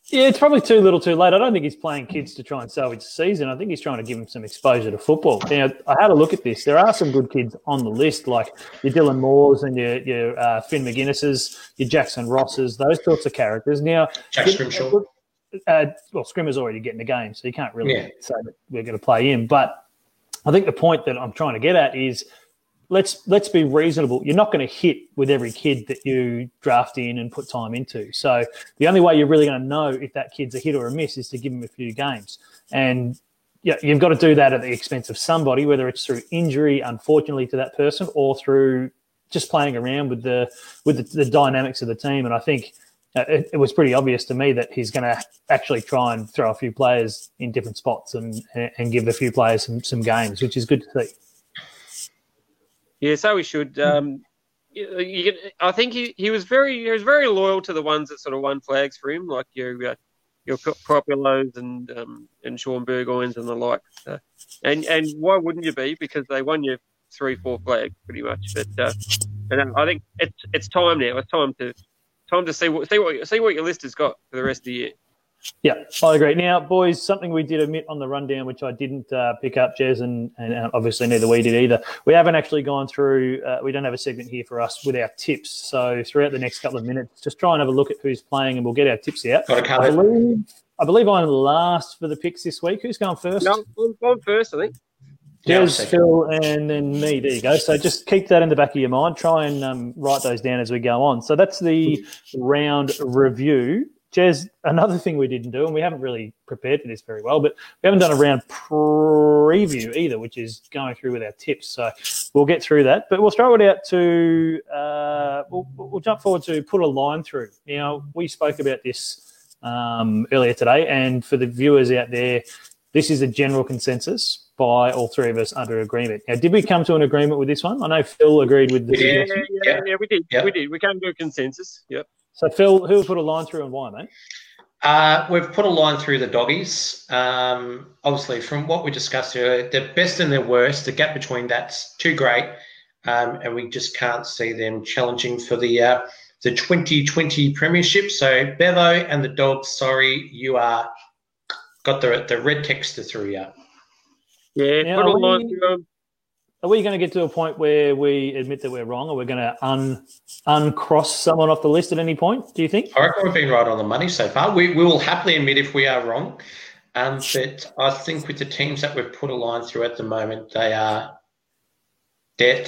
Yeah, it's probably too little too late. I don't think he's playing kids to try and salvage the season. I think he's trying to give them some exposure to football. Now, I had a look at this. There are some good kids on the list, like your Dylan Moores and your Finn McGuinnesses, your Jackson Rosses, those sorts of characters. Now, Jack Scrimshaw. Well, Scrimmer's already getting the game, so you can't really say that we're going to play him. But I think the point that I'm trying to get at is let's be reasonable. You're not going to hit with every kid that you draft in and put time into. So the only way you're really going to know if that kid's a hit or a miss is to give him a few games. And you've got to do that at the expense of somebody, whether it's through injury, unfortunately, to that person, or through just playing around with the dynamics of the team. And I think it was pretty obvious to me that he's going to actually try and throw a few players in different spots and give a few players some games, which is good to see. Yeah, so he should. I think he was very loyal to the ones that sort of won flags for him, like your Propulos and Sean Burgoynes and the like. And why wouldn't you be? Because they won you 3-4 flags pretty much. But and I think it's time now. It's time to. Time to see what your list has got for the rest of the year. Yeah, I agree. Now, boys, something we did omit on the rundown, which I didn't pick up, Jez, and obviously neither we did either. We haven't actually gone through we don't have a segment here for us with our tips. So throughout the next couple of minutes, just try and have a look at who's playing and we'll get our tips out. I believe I'm last for the picks this week. Who's going first? No, I'm going first, I think. Jez, Phil, and then me. There you go. So just keep that in the back of your mind. Try and write those down as we go on. So that's the round review. Jez, another thing we didn't do, and we haven't really prepared for this very well, but we haven't done a round preview either, which is going through with our tips. So we'll get through that. But we'll throw it out to we'll jump forward to put a line through. Now, we spoke about this earlier today, and for the viewers out there, this is a general consensus by all three of us under agreement. Now, did we come to an agreement with this one? I know Phil agreed with the suggestion. Yeah, we did. Yep. We did. We came to a consensus. Yep. So, Phil, who put a line through and why, mate? We've put a line through the doggies. Obviously, from what we discussed earlier, their best and their worst, the gap between that's too great, and we just can't see them challenging for the 2020 premiership. So, Bevo and the Dogs, sorry, you are... Got the red texter through, Yeah, now, are we going to get to a point where we admit that we're wrong or we're going to uncross someone off the list at any point, do you think? I reckon we've been right on the money so far. We will happily admit if we are wrong. But I think with the teams that we've put a line through at the moment, they're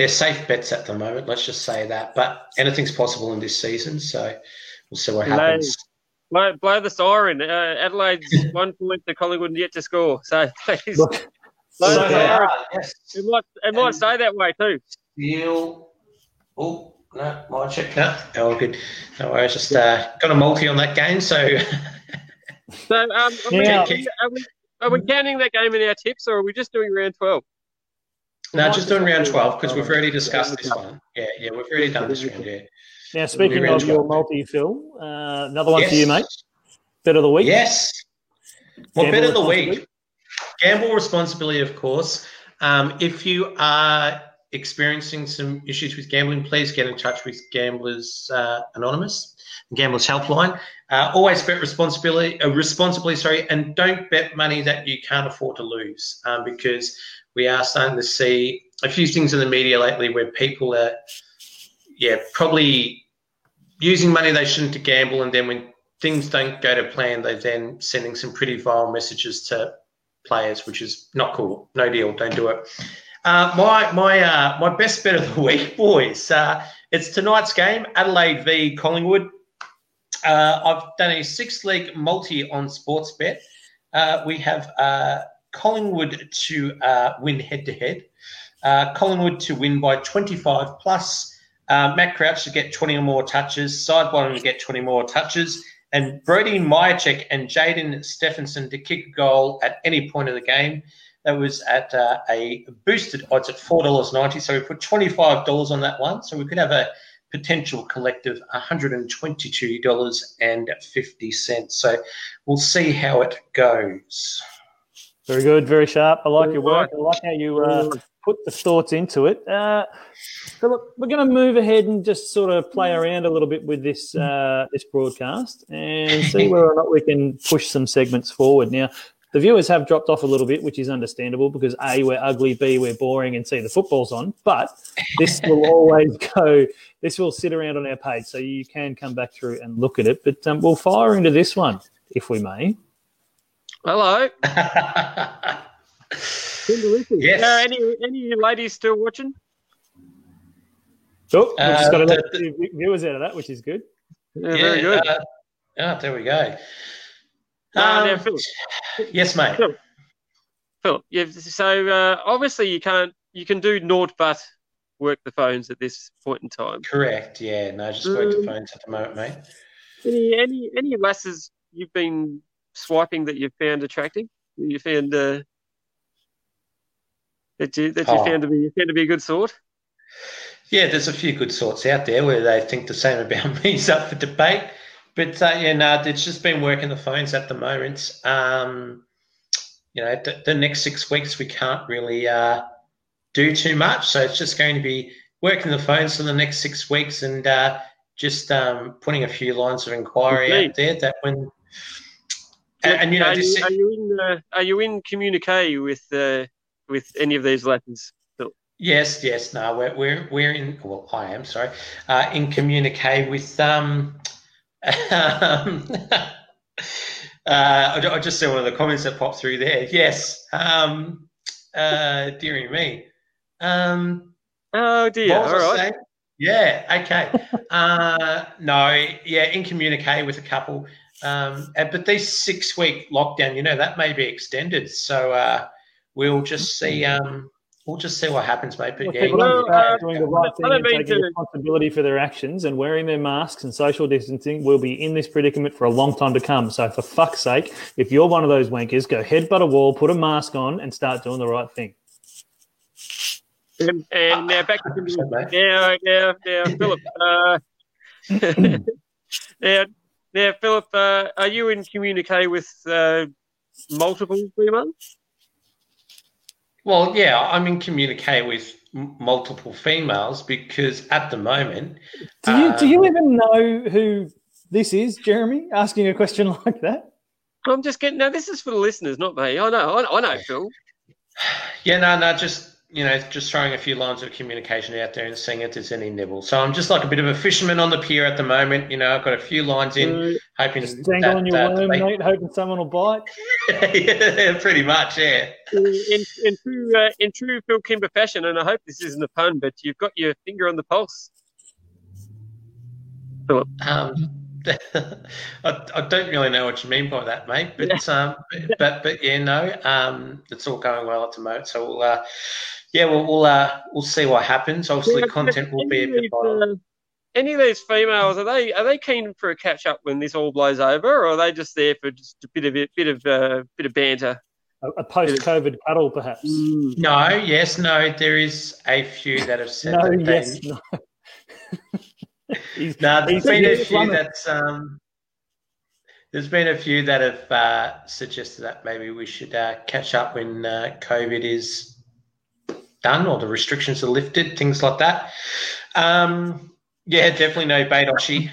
safe bets at the moment, let's just say that. But anything's possible in this season, so we'll see what happens. Blow the siren. Adelaide's 1 point to Collingwood yet to score. So please, blow the siren. Yes. It might stay that way too. Deal. Oh, no, my check. No, oh, good. No worries. Just got a multi on that game. So are we counting that game in our tips or are we just doing round 12? No, just doing round 12 because we've already discussed this one. Yeah, we've already done this round, yeah. Now, speaking of your multi-film, another one for you, mate. Bet of the week? Yes. Well, bet of the week. Gamble responsibility, of course. If you are experiencing some issues with gambling, please get in touch with Gamblers Anonymous, Gamblers Helpline. Always bet responsibly, and don't bet money that you can't afford to lose because we are starting to see a few things in the media lately where people are, probably using money they shouldn't to gamble, and then when things don't go to plan, they're then sending some pretty vile messages to players, which is not cool. No deal, don't do it. My best bet of the week, boys, it's tonight's game, Adelaide v Collingwood. I've done a 6-leg multi on Sportsbet. We have Collingwood to win head-to-head, Collingwood to win by 25 plus, Matt Crouch to get 20 or more touches, Sidebottom to get 20 more touches, and Brody Majacek and Jaden Stephenson to kick a goal at any point of the game. That was at a boosted odds at $4.90. So we put $25 on that one. So we could have a potential collective $122.50. So we'll see how it goes. Very good. Very sharp. I like your work. I like how you put the thoughts into it. Philip, we're going to move ahead and just sort of play around a little bit with this this broadcast and see whether or not we can push some segments forward. Now, the viewers have dropped off a little bit, which is understandable because A, we're ugly, B, we're boring, and C, the football's on. But this will always go, this will sit around on our page, so you can come back through and look at it. But we'll fire into this one, if we may. Hello. Yes. Are any ladies still watching? Oh, we've just got a lot of viewers out of that, which is good. Yeah, very good. There we go. Now, Philip. Yes, mate. Philip, yeah, so obviously you can do naught but work the phones at this point in time. Correct, yeah. No, just work the phones at the moment, mate. Any lasses you've been swiping that you've found attractive? You found found to be a good sort? Yeah, there's a few good sorts out there where they think the same about me is up for debate. But, it's just been working the phones at the moment. The next 6 weeks we can't really do too much. So it's just going to be working the phones for the next 6 weeks and just putting a few lines of inquiry out there. That when are you in communique with any of these letters? Yes. No, we're in. Well, I am sorry. In communique with I just saw one of the comments that popped through there. Yes. Dearie me. Oh dear. All right. Saying? Yeah. Okay. No. Yeah. In communique with a couple. But this 6 week lockdown, that may be extended. So we'll just see. We'll just see what happens, mate. But doing the right thing and taking responsibility for their actions and wearing their masks and social distancing will be in this predicament for a long time to come. So for fuck's sake, if you're one of those wankers, go headbutt a wall, put a mask on and start doing the right thing. And now back to Philip. Now, Philip, are you in communique with multiple females? Well, yeah, I'm in communique with multiple females because at the moment... Do you even know who this is, Jeremy, asking a question like that? I'm just getting... No, this is for the listeners, not me. I know, Phil. Yeah, no, just throwing a few lines of communication out there and seeing if there's any nibble. So I'm just like a bit of a fisherman on the pier at the moment. I've got a few lines in, hoping... Just dangle on your worm, mate, hoping someone will bite. Yeah, pretty much, yeah. In true Phil Kimber fashion, and I hope this isn't a pun, but you've got your finger on the pulse, Philip. I don't really know what you mean by that, mate. But it's all going well at the moment. So we'll see what happens. Obviously, content will be a bit vital. Any of these females, are they keen for a catch up when this all blows over, or are they just there for just a bit of banter? A post-COVID cuddle, perhaps. No, yes, no. There is a few that have said no, that. Yes, no. There's been a few that have suggested that maybe we should catch up when COVID is done or the restrictions are lifted, things like that. Yeah, definitely no bait, Oshie.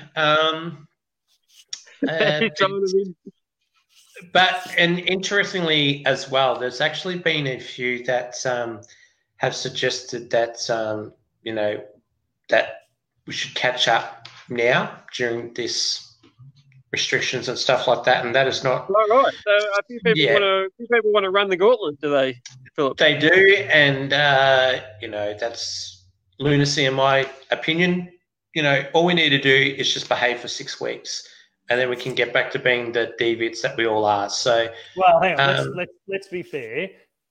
But and interestingly as well, there's actually been a few that have suggested that that we should catch up now during this restrictions and stuff like that, and that is not all right. So a few people want to run the gauntlet, do they, Philip? They do, and that's lunacy in my opinion. All we need to do is just behave for 6 weeks. And then we can get back to being the deviants that we all are. So, well, hang on. Let's be fair.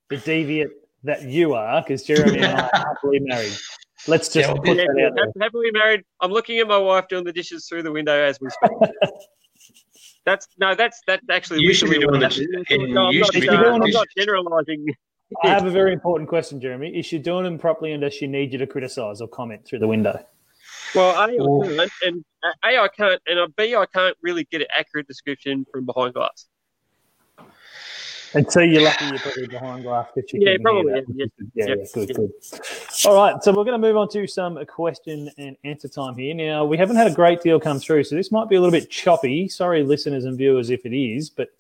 The deviant that you are, because Jeremy and I are happily married. Let's just put that out there. Happily married. I'm looking at my wife doing the dishes through the window as we speak. That's actually. You should be doing that. I'm not generalising. I have a very important question, Jeremy. Is she doing them properly unless she needs you to criticise or comment through the window? Well, I can't, and B, I can't really get an accurate description from behind glass. And so you're lucky you're probably behind glass. Yeah, probably. Yeah, good. All right, so we're going to move on to some question and answer time here. Now, we haven't had a great deal come through, so this might be a little bit choppy. Sorry, listeners and viewers, if it is, but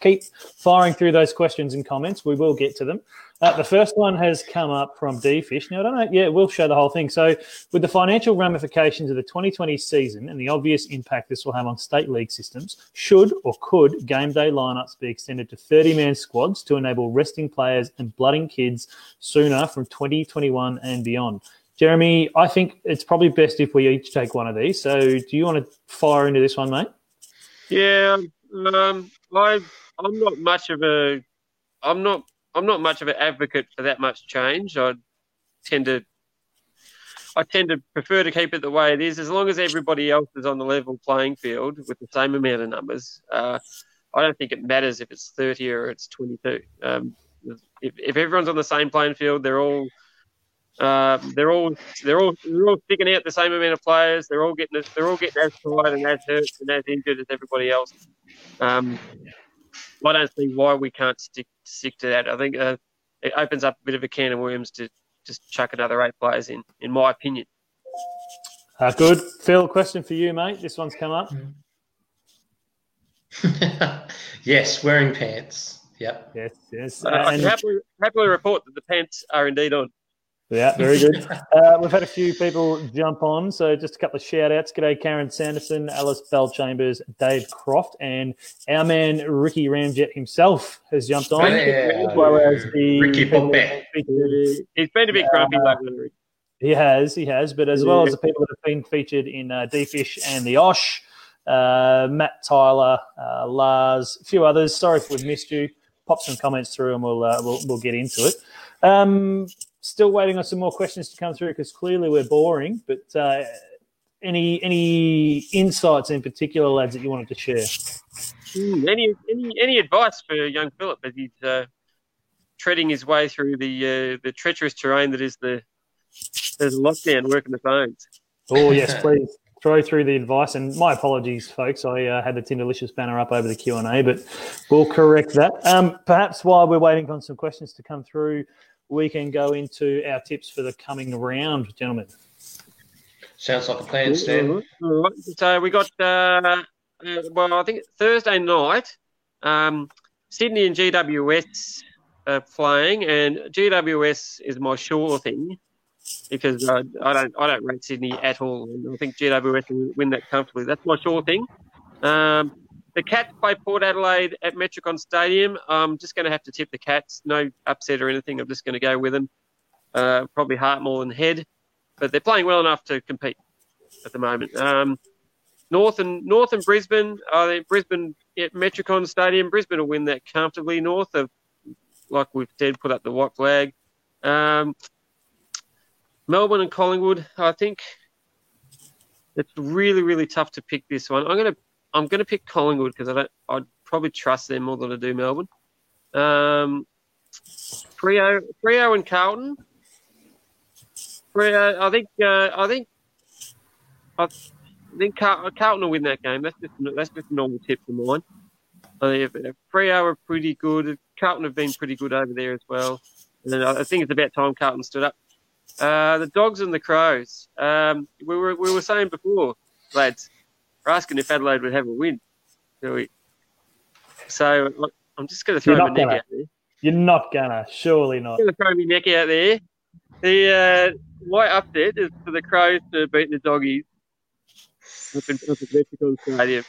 keep firing through those questions and comments. We will get to them. The first one has come up from D-Fish. Now, I don't know. Yeah, we'll show the whole thing. So with the financial ramifications of the 2020 season and the obvious impact this will have on state league systems, should or could game day lineups be extended to 30-man squads to enable resting players and blooding kids sooner from 2021 and beyond? Jeremy, I think it's probably best if we each take one of these. So do you want to fire into this one, mate? Yeah, I'm not much of an advocate for that much change. I tend to prefer to keep it the way it is, as long as everybody else is on the level playing field with the same amount of numbers. I don't think it matters if it's 30 or it's 22. If everyone's on the same playing field, they're all sticking out the same amount of players. They're all getting as tired and as hurt and as injured as everybody else. I don't see why we can't stick to that. I think it opens up a bit of a can of worms to just chuck another 8 players in my opinion. Good. Phil, question for you, mate. This one's come up. Yes, wearing pants. Yep. Yes. I can happily report that the pants are indeed on. Yeah, very good. We've had a few people jump on, so just a couple of shout-outs. G'day, Karen Sanderson, Alice Bell-Chambers, Dave Croft, and our man Ricky Ramjet himself has jumped on. Yeah. As well as the Ricky Poppe. He's been a bit grumpy lately. He has, but as well as the people that have been featured in D-Fish and the Osh, Matt Tyler, Lars, a few others. Sorry if we've missed you. Pop some comments through and we'll get into it. Still waiting on some more questions to come through because clearly we're boring, but any insights in particular, lads, that you wanted to share? Any advice for young Philip as he's treading his way through the treacherous terrain that is there's a lockdown working the phones? Oh, yes, please. Throw through the advice, and my apologies, folks. I had the Tinderlicious banner up over the Q&A, but we'll correct that. Perhaps while we're waiting on some questions to come through, we can go into our tips for the coming round, gentlemen. Sounds like a plan, Stan. So we got, I think Thursday night, Sydney and GWS are playing, and GWS is my sure thing. Because I don't rate Sydney at all, and I think GWS will win that comfortably. That's my sure thing. The Cats play Port Adelaide at Metricon Stadium. I'm just going to have to tip the Cats. No upset or anything. I'm just going to go with them. Probably heart more than head, but they're playing well enough to compete at the moment. North and Brisbane. Brisbane at Metricon Stadium. Brisbane will win that comfortably. North have, like we've said, put up the white flag. Melbourne and Collingwood. I think it's really, really tough to pick this one. I'm going to pick Collingwood because I'd probably trust them more than I do Melbourne. Freo and Carlton. Freo. I think Carlton will win that game. That's just a normal tip of mine. I think Freo are pretty good. Carlton have been pretty good over there as well. And I think it's about time Carlton stood up. The Dogs and the Crows. We were saying before, lads, we're asking if Adelaide would have a win. So I'm just going to throw my neck out there. You're not going to, surely not. I'm going to throw my neck out there. The white upset is for the Crows to beat the Doggies up at Metricon Stadium.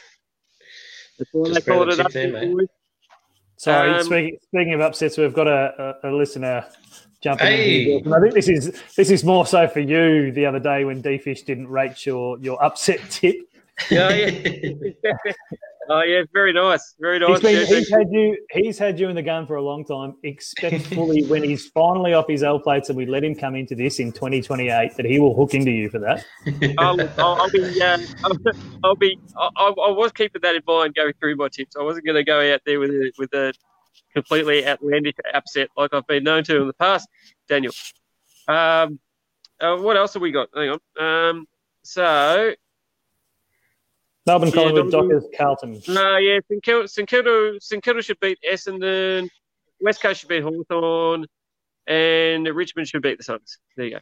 That's all they called it up there. Sorry, speaking of upsets, we've got a listener jumping in. I think this is more so for you the other day when D-Fish didn't rate your upset tip. Yeah. Oh yeah, very nice, very nice. He's had you in the gun for a long time. Expect fully when he's finally off his L plates and we let him come into this in 2028 that he will hook into you for that. I was keeping that in mind going through my tips. I wasn't going to go out there with a completely outlandish upset like I've been known to in the past, Daniel. What else have we got? Hang on. Melbourne, Collingwood, Dockers, Carlton. No, St Kilda should beat Essendon. West Coast should beat Hawthorn, and Richmond should beat the Suns. There you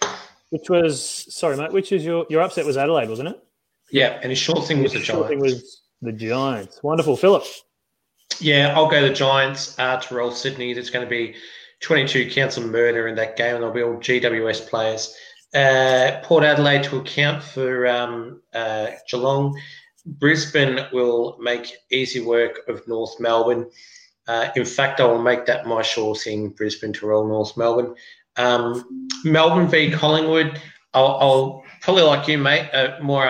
go. Which is your upset was Adelaide, wasn't it? Yeah, and his short thing was the Giants. Wonderful, Philip. Yeah, I'll go the Giants. Royal Sydney. There's going to be 22 counts of murder in that game, and they'll be all GWS players. Port Adelaide to account for Geelong. Brisbane will make easy work of North Melbourne. In fact, I will make that my sure thing, Brisbane to roll North Melbourne. Melbourne v Collingwood. I'll probably, like you, mate, more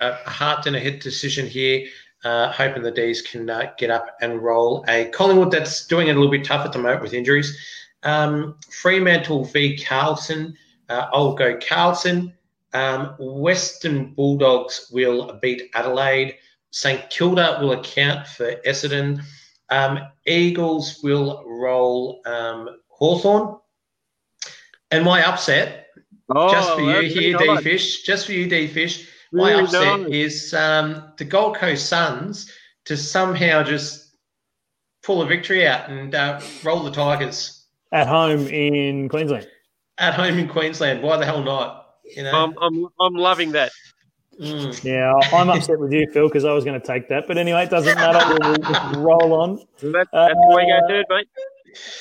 a heart than a head decision here, hoping the Ds can get up and roll a Collingwood that's doing it a little bit tough at the moment with injuries. Fremantle v Carlton. I'll go Carlton. Western Bulldogs will beat Adelaide. St Kilda will account for Essendon. Eagles will roll Hawthorn. And my upset, just for you, D-Fish, my upset is the Gold Coast Suns to somehow just pull a victory out and roll the Tigers. At home in Queensland. Why the hell not? You know, I'm loving that. Mm. Yeah, I'm upset with you, Phil, because I was going to take that. But anyway, it doesn't matter. We'll roll on. That's the way you go, dude, mate.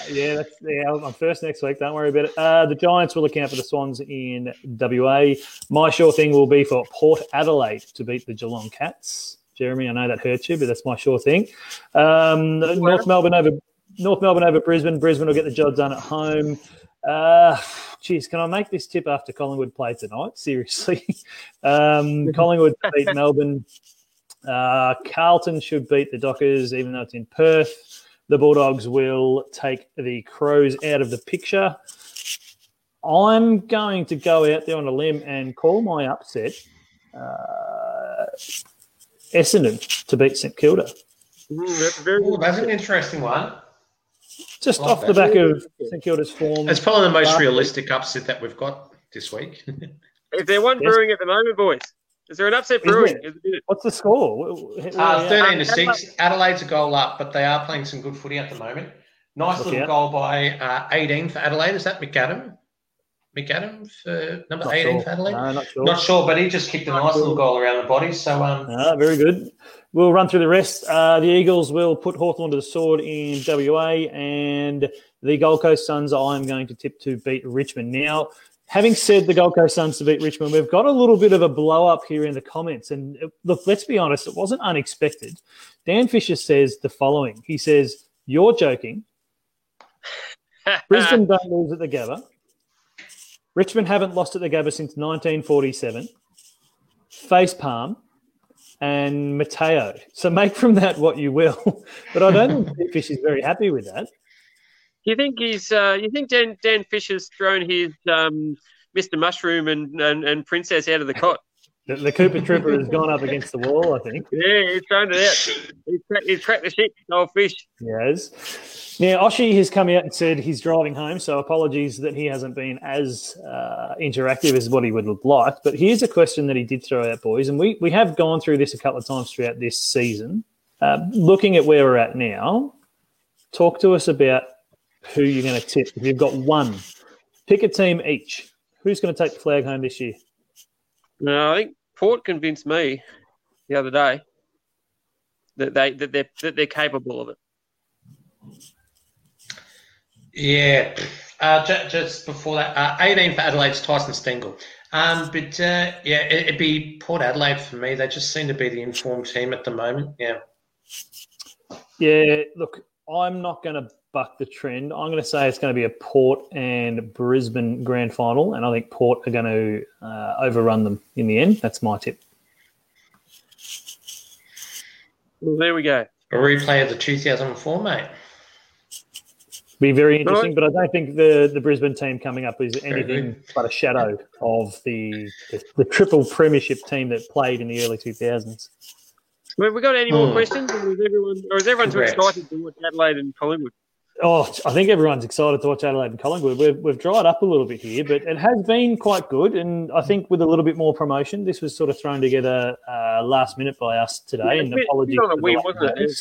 Yeah, I'm first next week. Don't worry about it. The Giants will account for the Swans in WA. My sure thing will be for Port Adelaide to beat the Geelong Cats. Jeremy, I know that hurts you, but that's my sure thing. North Melbourne over Brisbane. Brisbane will get the job done at home. Can I make this tip after Collingwood play tonight? Seriously. Collingwood beat Melbourne. Carlton should beat the Dockers, even though it's in Perth. The Bulldogs will take the Crows out of the picture. I'm going to go out there on a limb and call my upset Essendon to beat St Kilda. That's an interesting one. Just off the back of St Kilda's form. It's probably the most realistic upset that we've got this week. Is there one brewing at the moment, boys? Is there an upset brewing? What's the score? 13-6. Adelaide's a goal up, but they are playing some good footy at the moment. Nice little goal by 18 for Adelaide. Is that McAdam? McAdam for number 18 for Adelaide? No, not sure. Not sure, but he just kicked a nice little goal around the body. So, very good. We'll run through the rest. The Eagles will put Hawthorn to the sword in WA, and the Gold Coast Suns I'm going to tip to beat Richmond. Now, having said the Gold Coast Suns to beat Richmond, we've got a little bit of a blow-up here in the comments. And, look, let's be honest, it wasn't unexpected. Dan Fisher says the following. He says, "You're joking. Brisbane don't lose at the Gabba. Richmond haven't lost at the Gabba since 1947. Facepalm and Mateo. So make from that what you will." But I don't think Fish is very happy with that. You think he's? You think Dan Fisher's thrown his Mr. Mushroom and Princess out of the cot? The Cooper Trooper has gone up against the wall, I think. Yeah, he's thrown it out. He's cracked the shit, old Fish. He has. Now, Oshie has come out and said he's driving home, so apologies that he hasn't been as interactive as what he would look like. But here's a question that he did throw out, boys, and we have gone through this a couple of times throughout this season. Looking at where we're at now, talk to us about who you're going to tip. If you've got one, pick a team each. Who's going to take the flag home this year? No, I think Port convinced me the other day that they're capable of it. Yeah. Just before that, 18 for Adelaide's Tyson Stengel. It'd be Port Adelaide for me. They just seem to be the informed team at the moment. Yeah. Yeah. Look, I'm not going to buck the trend. I'm going to say it's going to be a Port and Brisbane grand final, and I think Port are going to overrun them in the end. That's my tip. Well, there we go. A replay of the 2004, mate. Be very interesting, right. But I don't think the Brisbane team coming up is anything but a shadow of the triple premiership team that played in the early 2000s. Have we got any more questions? Or is everyone too excited to watch Adelaide and Collingwood? Oh, I think everyone's excited to watch Adelaide and Collingwood. We've dried up a little bit here, but it has been quite good. And I think with a little bit more promotion, this was sort of thrown together last minute by us today. Yeah, and apologies. It's not a win, wasn't it?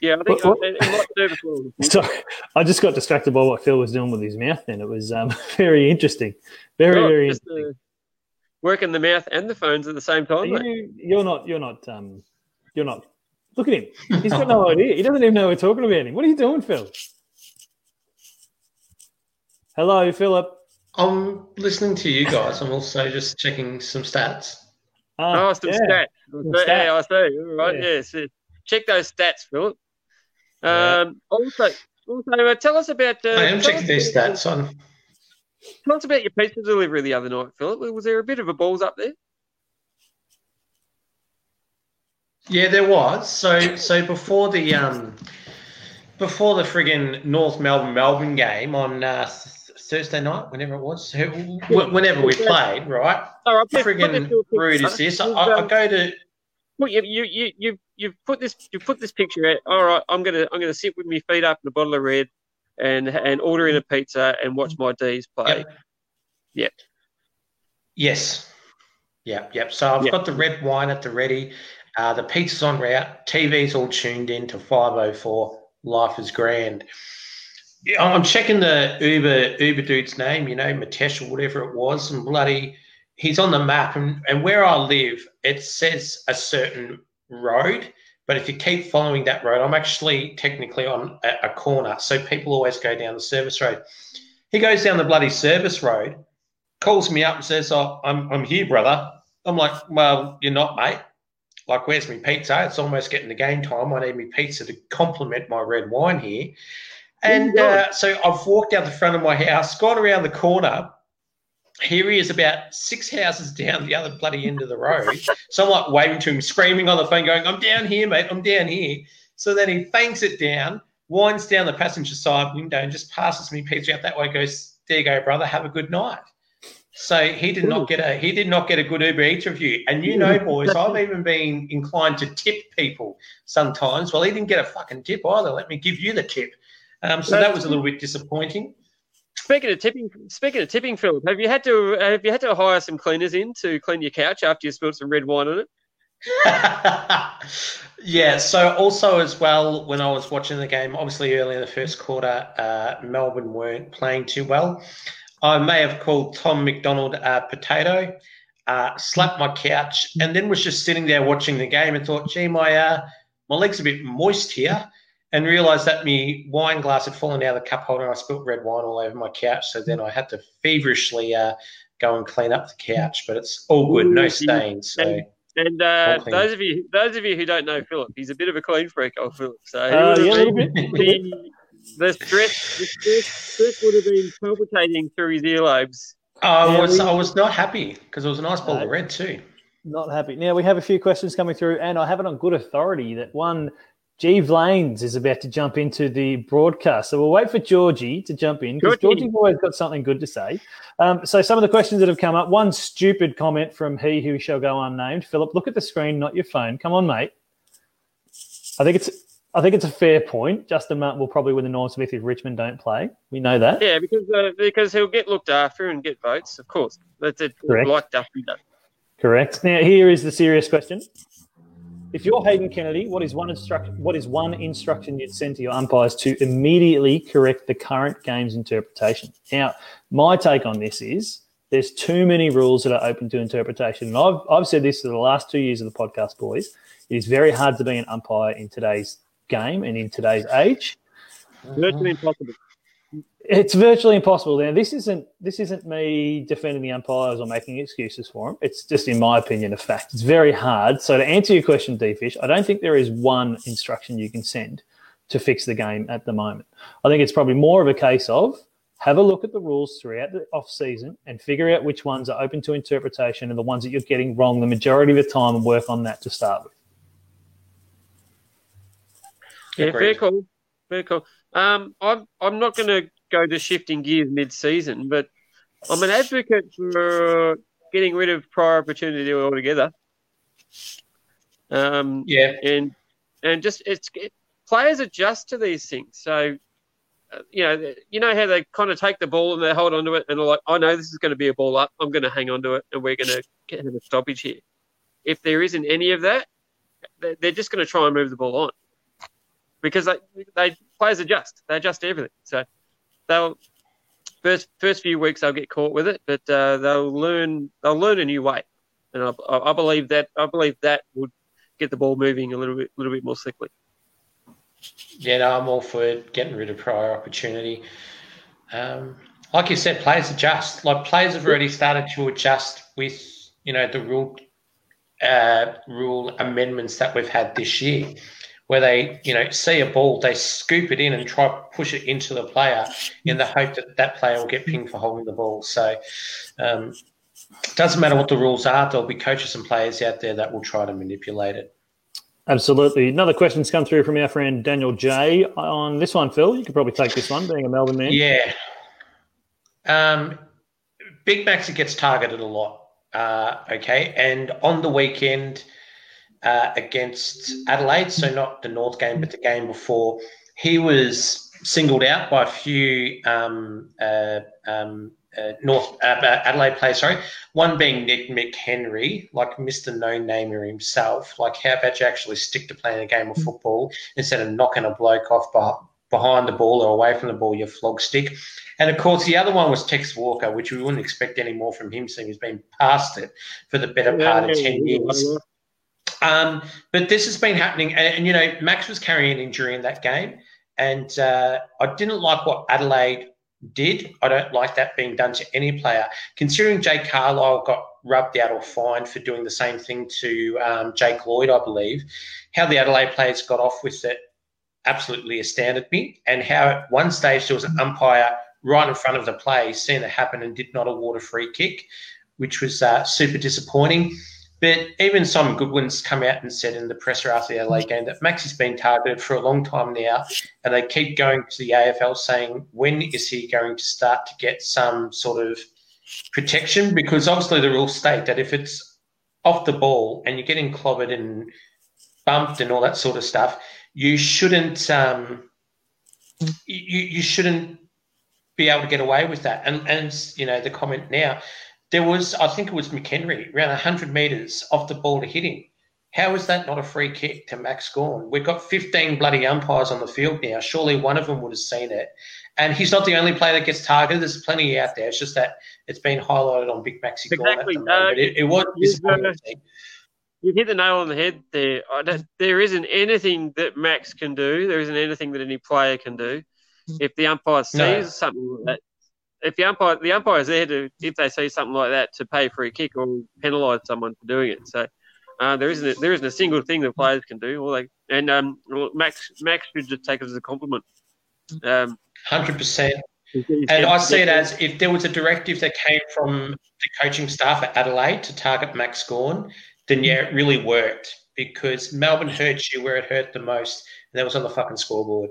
Yeah, I think Sorry, I just got distracted by what Phil was doing with his mouth then. It was very interesting. Very interesting. Working the mouth and the phones at the same time. You're not look at him. He's got no idea. He doesn't even know we're talking about him. What are you doing, Phil? Hello, Philip. I'm listening to you guys. I'm also just checking some stats. Stats. Yeah, I see. All right, check those stats, Philip. Also, tell us about. I am checking these stats on. Tell us about your pizza delivery the other night, Philip. Was there a bit of a balls up there? Yeah, there was. So before the friggin' North Melbourne game on Thursday night, whenever it was, whenever we played, right? Oh, friggin' rude is this. I go to. Well, you've put this picture out. All right, I'm gonna sit with my feet up and a bottle of red, and order in a pizza and watch my D's play. Yep. Yes. Yep. So I've got the red wine at the ready. The pizza's on route. TV's all tuned in to 504. Life is grand. I'm checking the Uber dude's name. You know, Matesh or whatever it was. And bloody. He's on the map, and where I live, it says a certain road, but if you keep following that road, I'm actually technically on a corner, so people always go down the service road. He goes down the bloody service road, calls me up and says, oh, I'm here, brother. I'm like, well, you're not, mate. Like, where's my pizza? It's almost getting to game time. I need my pizza to complement my red wine here. And so I've walked out the front of my house, gone around the corner. Here he is about six houses down the other bloody end of the road. So I'm like waving to him, screaming on the phone, going, I'm down here, mate, I'm down here. So then he bangs it down, winds down the passenger side window and just passes me pizza out that way, goes, there you go, brother, have a good night. So he did not get a good Uber Eats review. And you know, boys, I've even been inclined to tip people sometimes. Well, he didn't get a fucking tip either. Let me give you the tip. So that was a little bit disappointing. Speaking of tipping, Phil, have you had to hire some cleaners in to clean your couch after you spilled some red wine on it? Yeah. So also as well, when I was watching the game, obviously early in the first quarter, Melbourne weren't playing too well. I may have called Tom McDonald a potato, slapped my couch, and then was just sitting there watching the game and thought, gee, my leg's a bit moist here. And realised that my wine glass had fallen out of the cup holder and I spilt red wine all over my couch. So then I had to feverishly go and clean up the couch. But it's all good, no stains. So. And those of you who don't know Philip, he's a bit of a clean freak, old Philip. So a little bit. The stress would have been palpitating through his earlobes. I was not happy because it was a nice bottle of red too. Not happy. Now, we have a few questions coming through and I have it on good authority that one – Jeeves Lanes is about to jump into the broadcast. So we'll wait for Georgie to jump in because Georgie's always got something good to say. So some of the questions that have come up, one stupid comment from he who shall go unnamed. Philip, look at the screen, not your phone. Come on, mate. I think it's a fair point. Justin Martin will probably win the Norm Smith if Richmond don't play. We know that. Yeah, because he'll get looked after and get votes, of course. That's it. Correct. Like Duffy does. Correct. Now, here is the serious question. If you're Hayden Kennedy, what is one instruction you'd send to your umpires to immediately correct the current game's interpretation? Now, my take on this is there's too many rules that are open to interpretation. And I've said this for the last 2 years of the podcast, boys. It is very hard to be an umpire in today's game and in today's age. Virtually impossible. It's virtually impossible. Now, this isn't me defending the umpires or making excuses for them. It's just, in my opinion, a fact. It's very hard. So to answer your question, D-Fish, I don't think there is one instruction you can send to fix the game at the moment. I think it's probably more of a case of have a look at the rules throughout the off-season and figure out which ones are open to interpretation and the ones that you're getting wrong the majority of the time and work on that to start with. Yeah, fair call. Fair call. I'm not going to go to shifting gears mid-season, but I'm an advocate for getting rid of prior opportunity altogether. And just players adjust to these things. So, you know how they kind of take the ball and they hold onto it and they're like, I know this is going to be a ball up. I'm going to hang onto it and we're going to get a stoppage here. If there isn't any of that, they're just going to try and move the ball on because players adjust. They adjust to everything. So they'll first few weeks they'll get caught with it, but they'll learn a new way. And I believe that would get the ball moving a little bit more slickly. Yeah, no, I'm all for getting rid of prior opportunity. Like you said, players adjust. Like players have already started to adjust with the rule amendments that we've had this year, where they see a ball, they scoop it in and try to push it into the player in the hope that that player will get pinged for holding the ball. So. It doesn't matter what the rules are. There'll be coaches and players out there that will try to manipulate it. Absolutely. Another question's come through from our friend Daniel J. On this one, Phil, you could probably take this one, being a Melbourne man. Yeah. Big Max, it gets targeted a lot, and on the weekend against Adelaide, so not the North game but the game before, he was singled out by a few Adelaide players, one being Nick McHenry, like Mr. No-Namer himself. Like, how about you actually stick to playing a game of football instead of knocking a bloke off behind the ball or away from the ball, your flog stick? And, of course, the other one was Tex Walker, which we wouldn't expect any more from him, seeing he's been past it for the better part of 10 years. But this has been happening. And Max was carrying an injury in that game, and I didn't like what Adelaide did. I don't like that being done to any player, considering Jake Carlisle got rubbed out or fined for doing the same thing to Jake Lloyd, I believe. How the Adelaide players got off with it absolutely astounded me, and how at one stage there was an umpire right in front of the play seeing it happen and did not award a free kick, which was super disappointing. But even Simon Goodwin's come out and said in the presser after the LA game that Max has been targeted for a long time now, and they keep going to the AFL saying, when is he going to start to get some sort of protection? Because obviously the rules state that if it's off the ball and you're getting clobbered and bumped and all that sort of stuff, you shouldn't be able to get away with that. And the comment now. There was, I think it was McHenry, around 100 metres off the ball to hit him. How is that not a free kick to Max Gawn? We've got 15 bloody umpires on the field now. Surely one of them would have seen it. And he's not the only player that gets targeted. There's plenty out there. It's just that it's been highlighted on Big Maxi Gawn at the moment. It was disappointing. You hit the nail on the head there. There isn't anything that Max can do. There isn't anything that any player can do. If the umpire sees something like that, if the umpire is there to, if they see something like that, to pay for a kick or penalise someone for doing it. So there isn't a single thing that players can do. Max should just take it as a compliment. 100%. And I see it as, if there was a directive that came from the coaching staff at Adelaide to target Max Gawn, then it really worked, because Melbourne hurt you where it hurt the most, and that was on the fucking scoreboard.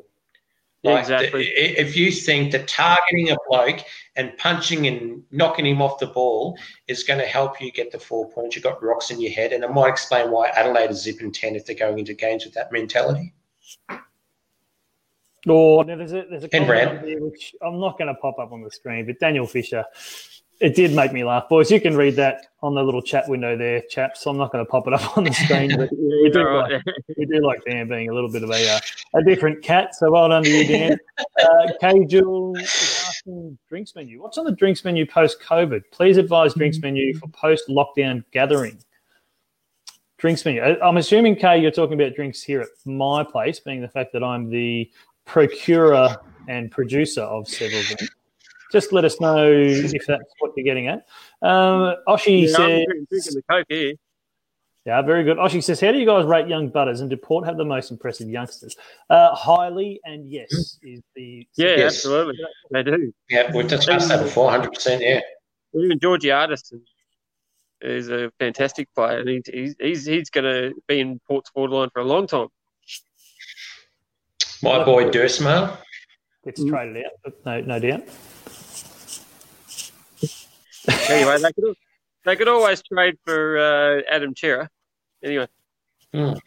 Like, exactly. If you think that targeting a bloke and punching and knocking him off the ball is going to help you get the 4 points, you've got rocks in your head, and it might explain why Adelaide is zipping 10 if they're going into games with that mentality. Oh, there's a comment there which I'm not going to pop up on the screen, but Daniel Fisher, it did make me laugh. Boys, you can read that on the little chat window there, chaps. I'm not going to pop it up on the screen. But we do like Dan being a little bit of a different cat, so well done to you, Dan. K-Jewel is asking, drinks menu. What's on the drinks menu post-COVID? Please advise drinks menu for post-lockdown gathering. Drinks menu. I'm assuming, Kay, you're talking about drinks here at my place, being the fact that I'm the procurer and producer of several drinks. Just let us know if that's what you're getting at. Oshie says... I'm drinking the Coke here. Yeah, very good. Oshie says, how do you guys rate young butters, and do Port have the most impressive youngsters? Highly, and yes is the... Yeah, yes. Absolutely. They do. Yeah, we've discussed that before, 100%, yeah. Even Georgie Artisan is a fantastic player. He's going to be in Port's borderline for a long time. My boy Dursma gets traded out, but no doubt. Anyway, they could always trade for Adam Chira. Anyway. Mm.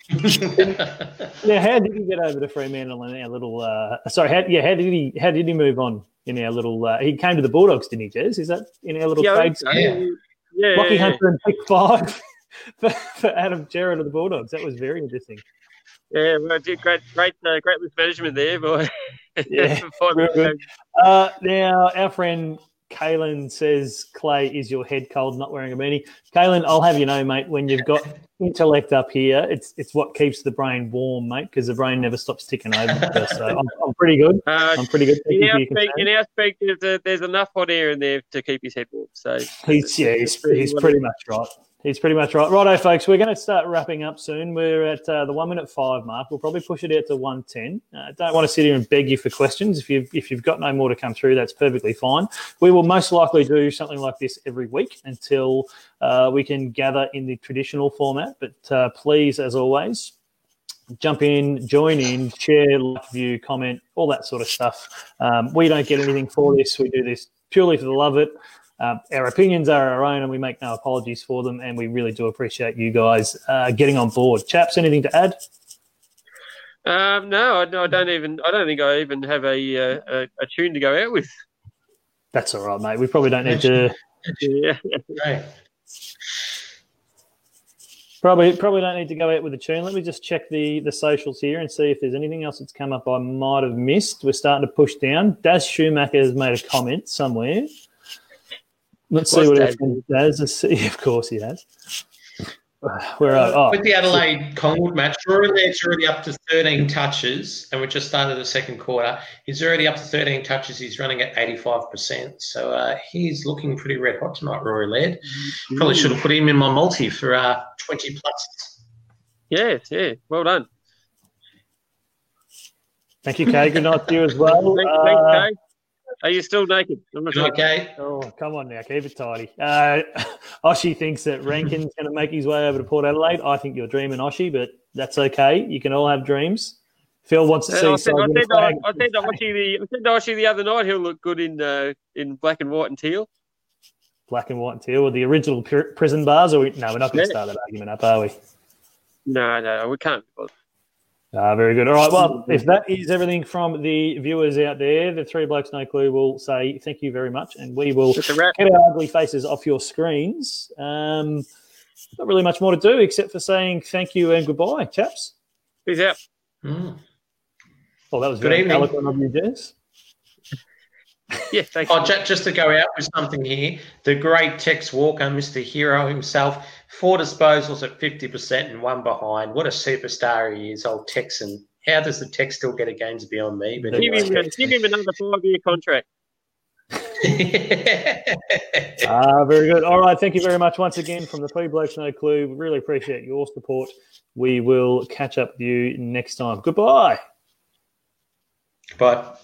Now, how did he get over to Fremantle in our little? How did he move on in our little? He came to the Bulldogs, didn't he, Jez? Is that in our little trade? Yeah. Lockie Hunter and pick 5 for Adam Chira to the Bulldogs. That was very interesting. Yeah, well, great mismanagement there, boy. Yeah, good. Now our friend Kaylin says, Clay, is your head cold not wearing a beanie? Kaylin, I'll have you know, mate, when you've got intellect up here, it's what keeps the brain warm, mate, because the brain never stops ticking over. So I'm pretty good. I'm pretty good. In our speak, there's enough hot air in there to keep his head warm. So he's pretty much right. He's pretty much right. Righto, folks, we're going to start wrapping up soon. We're at the 1:05 mark. We'll probably push it out to 1:10. Don't want to sit here and beg you for questions. If you've got no more to come through, that's perfectly fine. We will most likely do something like this every week until we can gather in the traditional format. But please, as always, jump in, join in, share, like, view, comment, all that sort of stuff. We don't get anything for this. We do this purely for the love of it. Our opinions are our own and we make no apologies for them, and we really do appreciate you guys getting on board. Chaps, anything to add? No, I don't think I even have a tune to go out with. That's all right, mate. We probably don't need to. Yeah. Right. Probably don't need to go out with a tune. Let me just check the socials here and see if there's anything else that's come up I might have missed. We're starting to push down. Daz Schumacher has made a comment somewhere. Let's see what Dad does. Let's see. Of course he has. Where are with the Adelaide Collingwood match, we're already up to 13 touches, and we just started the second quarter. He's already up to 13 touches. He's running at 85%. So he's looking pretty red hot tonight, Rory Laird. Mm-hmm. Probably should have put him in my multi for 20 plus. Yeah. Well done. Thank you, Kay. Good night to you as well. Thanks, Kay. Are you still naked? Okay. Oh, come on now. Keep it tidy. Oshie thinks that Rankin's going to make his way over to Port Adelaide. I think you're dreaming, Oshie, but that's okay. You can all have dreams. Phil wants to see something. I said to Oshie the other night he'll look good in black and white and teal. Black and white and teal, or the original prison bars? No, we're not going to start that argument up, are we? No, we can't. Very good. All right, well, if that is everything from the viewers out there, the Three Blokes No Clue will say thank you very much, and we will get our ugly faces off your screens. Not really much more to do except for saying thank you and goodbye, chaps. Peace out. Mm. Well, that was very eloquent of you, Jez. Yeah, thank you. Oh, just to go out with something here, the great Tex Walker, Mr. Hero himself, 4 disposals at 50% and 1 behind. What a superstar he is, old Texan. How does the Tex still get a game's beyond me? But give him another 5-year contract. Very good. All right, thank you very much once again from the Three Blokes No Clue. We really appreciate your support. We will catch up with you next time. Goodbye. Bye.